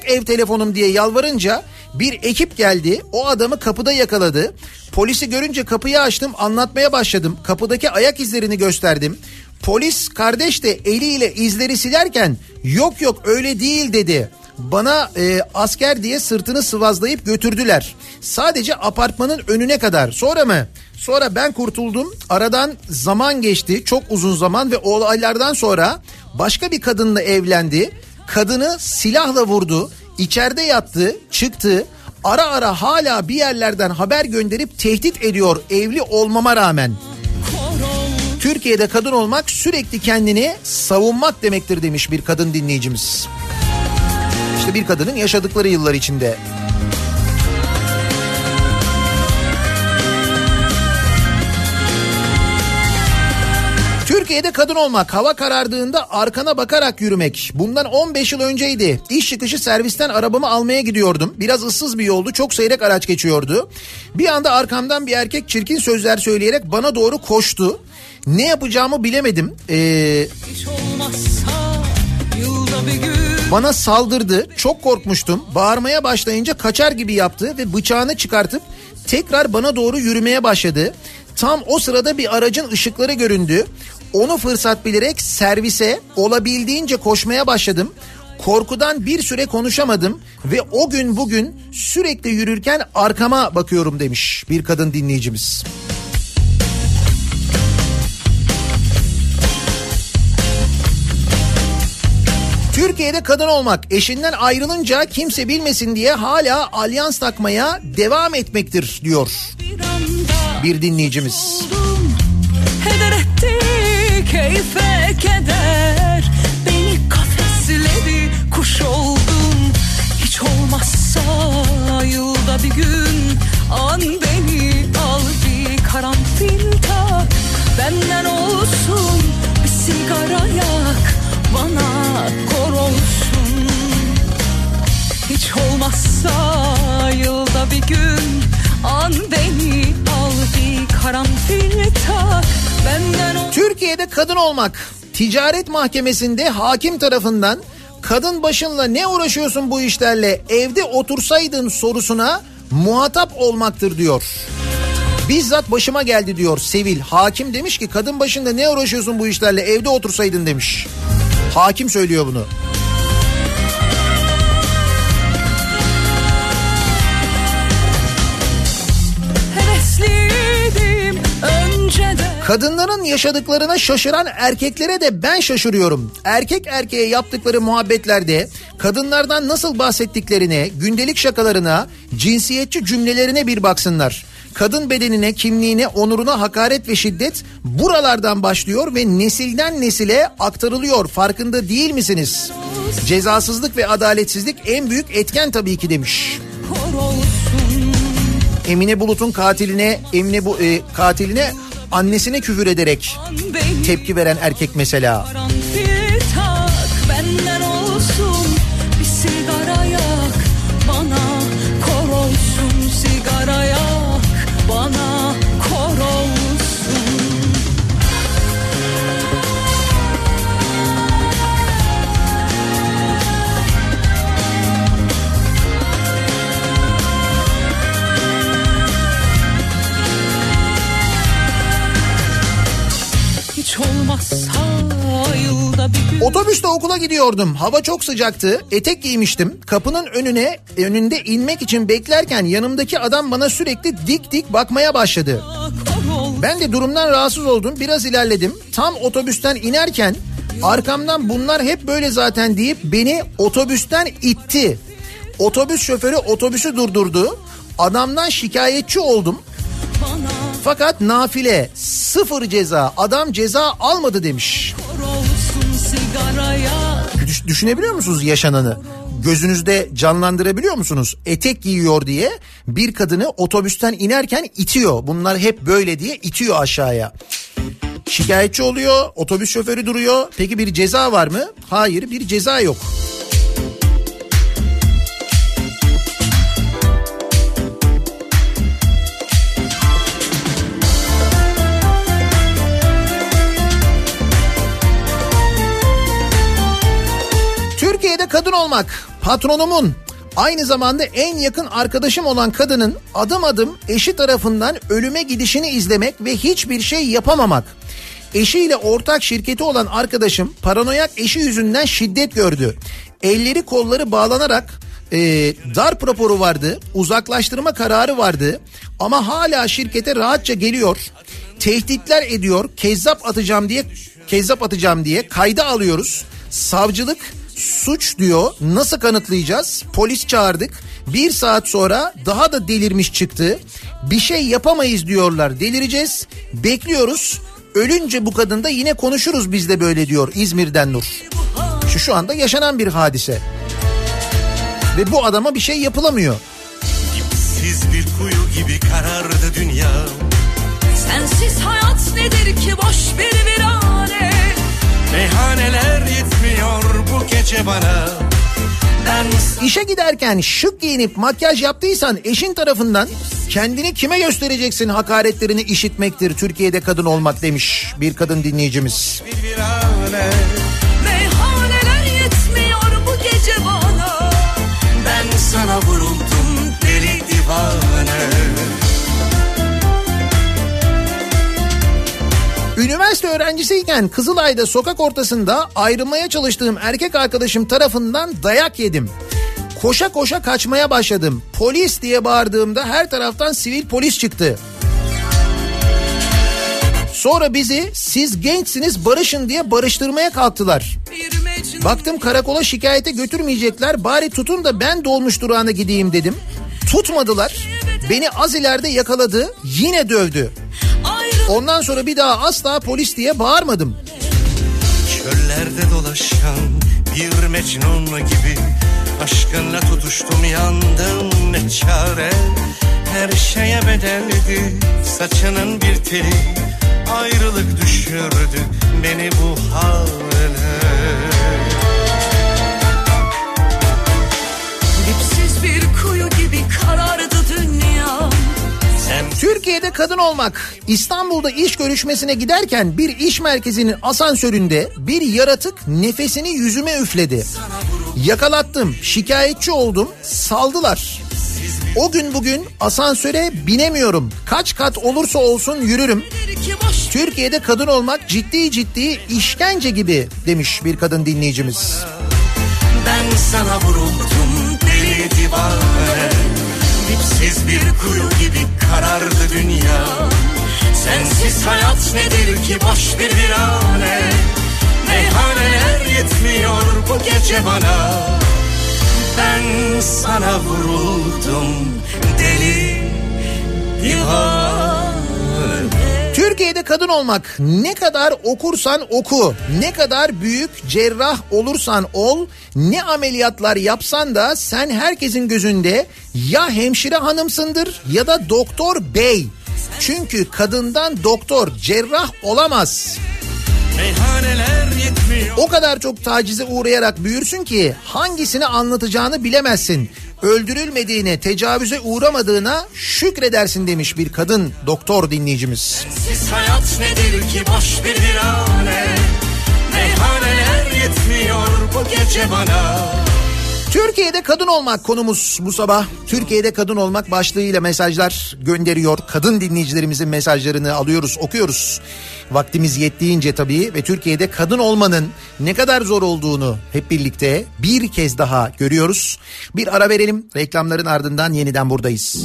ev telefonum diye yalvarınca bir ekip geldi. O adamı kapıda yakaladı. Polisi görünce kapıyı açtım, anlatmaya başladım. Kapıdaki ayak izlerini gösterdim. Polis kardeş de eliyle izleri silerken yok öyle değil dedi. Bana asker diye sırtını sıvazlayıp götürdüler. Sadece apartmanın önüne kadar. Sonra mı? Sonra ben kurtuldum. Aradan zaman geçti. Çok uzun zaman ve olaylardan sonra başka bir kadınla evlendi. Kadını silahla vurdu. İçeride yattı, çıktı. Ara ara hala bir yerlerden haber gönderip tehdit ediyor evli olmama rağmen. Türkiye'de kadın olmak sürekli kendini savunmak demektir demiş bir kadın dinleyicimiz. İşte bir kadının yaşadıkları yıllar içinde. Türkiye'de kadın olmak, hava karardığında arkana bakarak yürümek. Bundan 15 yıl önceydi. İş çıkışı servisten arabamı almaya gidiyordum. Biraz ıssız bir yoldu, çok seyrek araç geçiyordu. Bir anda arkamdan bir erkek çirkin sözler söyleyerek bana doğru koştu. Ne yapacağımı bilemedim. Bana saldırdı, çok korkmuştum. Bağırmaya başlayınca kaçar gibi yaptı ve bıçağını çıkartıp tekrar bana doğru yürümeye başladı. Tam o sırada bir aracın ışıkları göründü. Onu fırsat bilerek servise olabildiğince koşmaya başladım. Korkudan bir süre konuşamadım ve o gün bugün sürekli yürürken arkama bakıyorum demiş bir kadın dinleyicimiz. Türkiye'de kadın olmak eşinden ayrılınca kimse bilmesin diye hala alyans takmaya devam etmektir diyor bir dinleyicimiz. Heder etti keyfe keder beni kafesledi kuş oldum hiç olmazsa yılda bir gün an beni al bir karanfil tak benden olsun bir sigara yak bana kor olsun hiç olmazsa yılda bir gün an beni al bir karanfil tak benden o... Türkiye'de kadın olmak ticaret mahkemesinde hakim tarafından kadın başınla ne uğraşıyorsun bu işlerle evde otursaydın sorusuna muhatap olmaktır diyor. Bizzat başıma geldi diyor Sevil. Hakim demiş ki kadın başında ne uğraşıyorsun bu işlerle evde otursaydın demiş. Hakim söylüyor bunu. Kadınların yaşadıklarına şaşıran erkeklere de ben şaşırıyorum. Erkek erkeğe yaptıkları muhabbetlerde kadınlardan nasıl bahsettiklerine, gündelik şakalarına, cinsiyetçi cümlelerine bir baksınlar. Kadın bedenine, kimliğine, onuruna hakaret ve şiddet buralardan başlıyor ve nesilden nesile aktarılıyor. Farkında değil misiniz? Cezasızlık ve adaletsizlik en büyük etken tabii ki demiş. Emine Bulut'un katiline, katiline annesine küfür ederek tepki veren erkek mesela. Otobüste okula gidiyordum. Hava çok sıcaktı. Etek giymiştim. Kapının önünde inmek için beklerken yanımdaki adam bana sürekli dik dik bakmaya başladı. Ben de durumdan rahatsız oldum. Biraz ilerledim. Tam otobüsten inerken arkamdan bunlar hep böyle zaten deyip beni otobüsten itti. Otobüs şoförü otobüsü durdurdu. Adamdan şikayetçi oldum. Fakat nafile, sıfır ceza, adam ceza almadı demiş. Düşünebiliyor musunuz yaşananı? Gözünüzde canlandırabiliyor musunuz? Etek giyiyor diye bir kadını otobüsten inerken itiyor. Bunlar hep böyle diye itiyor aşağıya. Şikayetçi oluyor, otobüs şoförü duruyor. Peki bir ceza var mı? Hayır, bir ceza yok. Kadın olmak, patronumun aynı zamanda en yakın arkadaşım olan kadının adım adım eşi tarafından ölüme gidişini izlemek ve hiçbir şey yapamamak. Eşiyle ortak şirketi olan arkadaşım paranoyak eşi yüzünden şiddet gördü. Elleri kolları bağlanarak darp raporu vardı, uzaklaştırma kararı vardı ama hala şirkete rahatça geliyor. Tehditler ediyor, kezzap atacağım diye kayda alıyoruz. Savcılık suç diyor, nasıl kanıtlayacağız? Polis çağırdık. Bir saat sonra daha da delirmiş çıktı. Bir şey yapamayız diyorlar, delireceğiz. Bekliyoruz. Ölünce bu kadında yine konuşuruz biz de böyle diyor İzmir'den Nur. Şu anda yaşanan bir hadise. Ve bu adama bir şey yapılamıyor. Dipsiz bir kuyu gibi karardı dünya. Sensiz hayat nedir ki boş bir virane. Meyhaneler yetmiyor bu gece bana. İşe giderken şık giyinip makyaj yaptıysan eşin tarafından kendini kime göstereceksin hakaretlerini işitmektir Türkiye'de kadın olmak demiş bir kadın dinleyicimiz. Meyhaneler yetmiyor bu gece bana. Ben sana vuruldum deli divane. Üniversite öğrencisiyken Kızılay'da sokak ortasında ayrılmaya çalıştığım erkek arkadaşım tarafından dayak yedim. Koşa koşa kaçmaya başladım. Polis diye bağırdığımda her taraftan sivil polis çıktı. Sonra bizi siz gençsiniz barışın diye barıştırmaya kalktılar. Baktım karakola şikayete götürmeyecekler, bari tutun da ben dolmuş durağına gideyim dedim. Tutmadılar. Beni az ileride yakaladı, yine dövdü. Ondan sonra bir daha asla polis diye bağırmadım. Çöllerde dolaşan bir mecnun gibi aşkınla tutuştum, yandım ne çare. Her şeye bedeldi saçının bir teli, ayrılık düşürdü beni bu hale. Dipsiz bir kuyu gibi karardı dünya. Türkiye'de kadın olmak. İstanbul'da iş görüşmesine giderken bir iş merkezinin asansöründe bir yaratık nefesini yüzüme üfledi. Yakalattım, şikayetçi oldum, saldılar. O gün bugün asansöre binemiyorum. Kaç kat olursa olsun yürürüm. Türkiye'de kadın olmak ciddi işkence gibi demiş bir kadın dinleyicimiz. Ben sana vuruldum deli divane. Dipsiz bir kuyu gibi karardı dünya. Sensiz hayat nedir ki boş bir virane. Meyhaneler yetmiyor bu gece bana. Ben sana vuruldum deli divane. Türkiye'de kadın olmak. Ne kadar okursan oku, ne kadar büyük cerrah olursan ol, ne ameliyatlar yapsan da sen herkesin gözünde ya hemşire hanımsındır ya da doktor bey. Çünkü kadından doktor, cerrah olamaz. O kadar çok tacize uğrayarak büyürsün ki hangisini anlatacağını bilemezsin. Öldürülmediğine, tecavüze uğramadığına şükredersin demiş bir kadın doktor dinleyicimiz. Sensiz hayat nedir ki boş bir virane. Meyhaneler yetmiyor bu gece bana. Türkiye'de kadın olmak konumuz bu sabah. Türkiye'de kadın olmak başlığıyla mesajlar gönderiyor. Kadın dinleyicilerimizin mesajlarını alıyoruz, okuyoruz. vaktimiz yettiğince tabii ve Türkiye'de kadın olmanın ne kadar zor olduğunu hep birlikte bir kez daha görüyoruz. Bir ara verelim, reklamların ardından yeniden buradayız.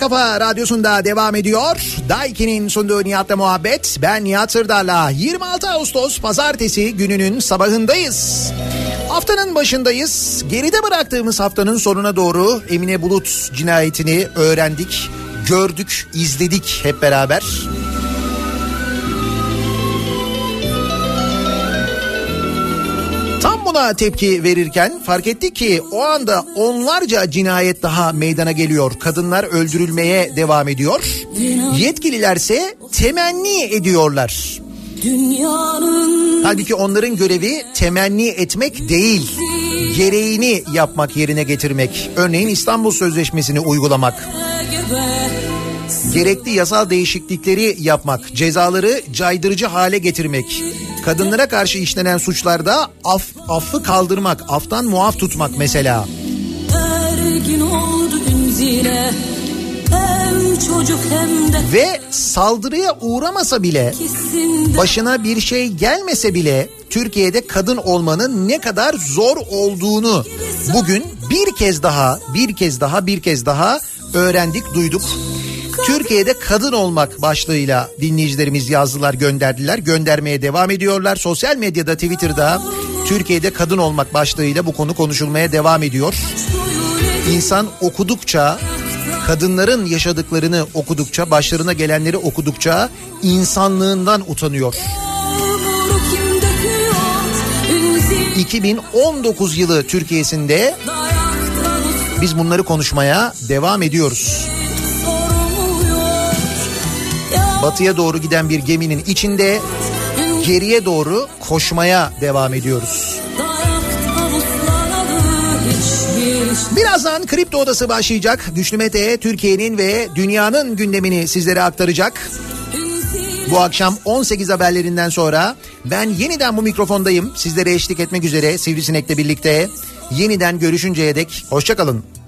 Kafa Radyosu'nda devam ediyor. Daikin'in sunduğu Nihat'la Muhabbet. Ben Nihat Hırdağ'la 26 Ağustos Pazartesi gününün sabahındayız. Haftanın başındayız. Geride bıraktığımız haftanın sonuna doğru Emine Bulut cinayetini öğrendik, gördük, izledik hep beraber. Tam buna tepki verirken fark ettik ki o anda onlarca cinayet daha meydana geliyor. Kadınlar öldürülmeye devam ediyor. Yetkililerse temenni ediyorlar. Halbuki onların görevi temenni etmek değil, gereğini yapmak, yerine getirmek. Örneğin İstanbul Sözleşmesi'ni uygulamak. Gerekli yasal değişiklikleri yapmak, cezaları caydırıcı hale getirmek, kadınlara karşı işlenen suçlarda affı kaldırmak, aftan muaf tutmak mesela. Ve saldırıya uğramasa bile, başına bir şey gelmese bile Türkiye'de kadın olmanın ne kadar zor olduğunu bugün bir kez daha öğrendik, duyduk. Türkiye'de kadın olmak başlığıyla dinleyicilerimiz yazdılar, gönderdiler. Göndermeye devam ediyorlar. Sosyal medyada, Twitter'da Türkiye'de kadın olmak başlığıyla bu konu konuşulmaya devam ediyor. İnsan okudukça, kadınların yaşadıklarını okudukça, başlarına gelenleri okudukça insanlığından utanıyor. 2019 yılı Türkiye'sinde biz bunları konuşmaya devam ediyoruz. Batıya doğru giden bir geminin içinde geriye doğru koşmaya devam ediyoruz. Birazdan Kripto Odası başlayacak. Güçlü Mete Türkiye'nin ve dünyanın gündemini sizlere aktaracak. Bu akşam 18 haberlerinden sonra ben yeniden bu mikrofondayım. Sizlere eşlik etmek üzere Sivrisinek'le birlikte. Yeniden görüşünceye dek hoşça kalın.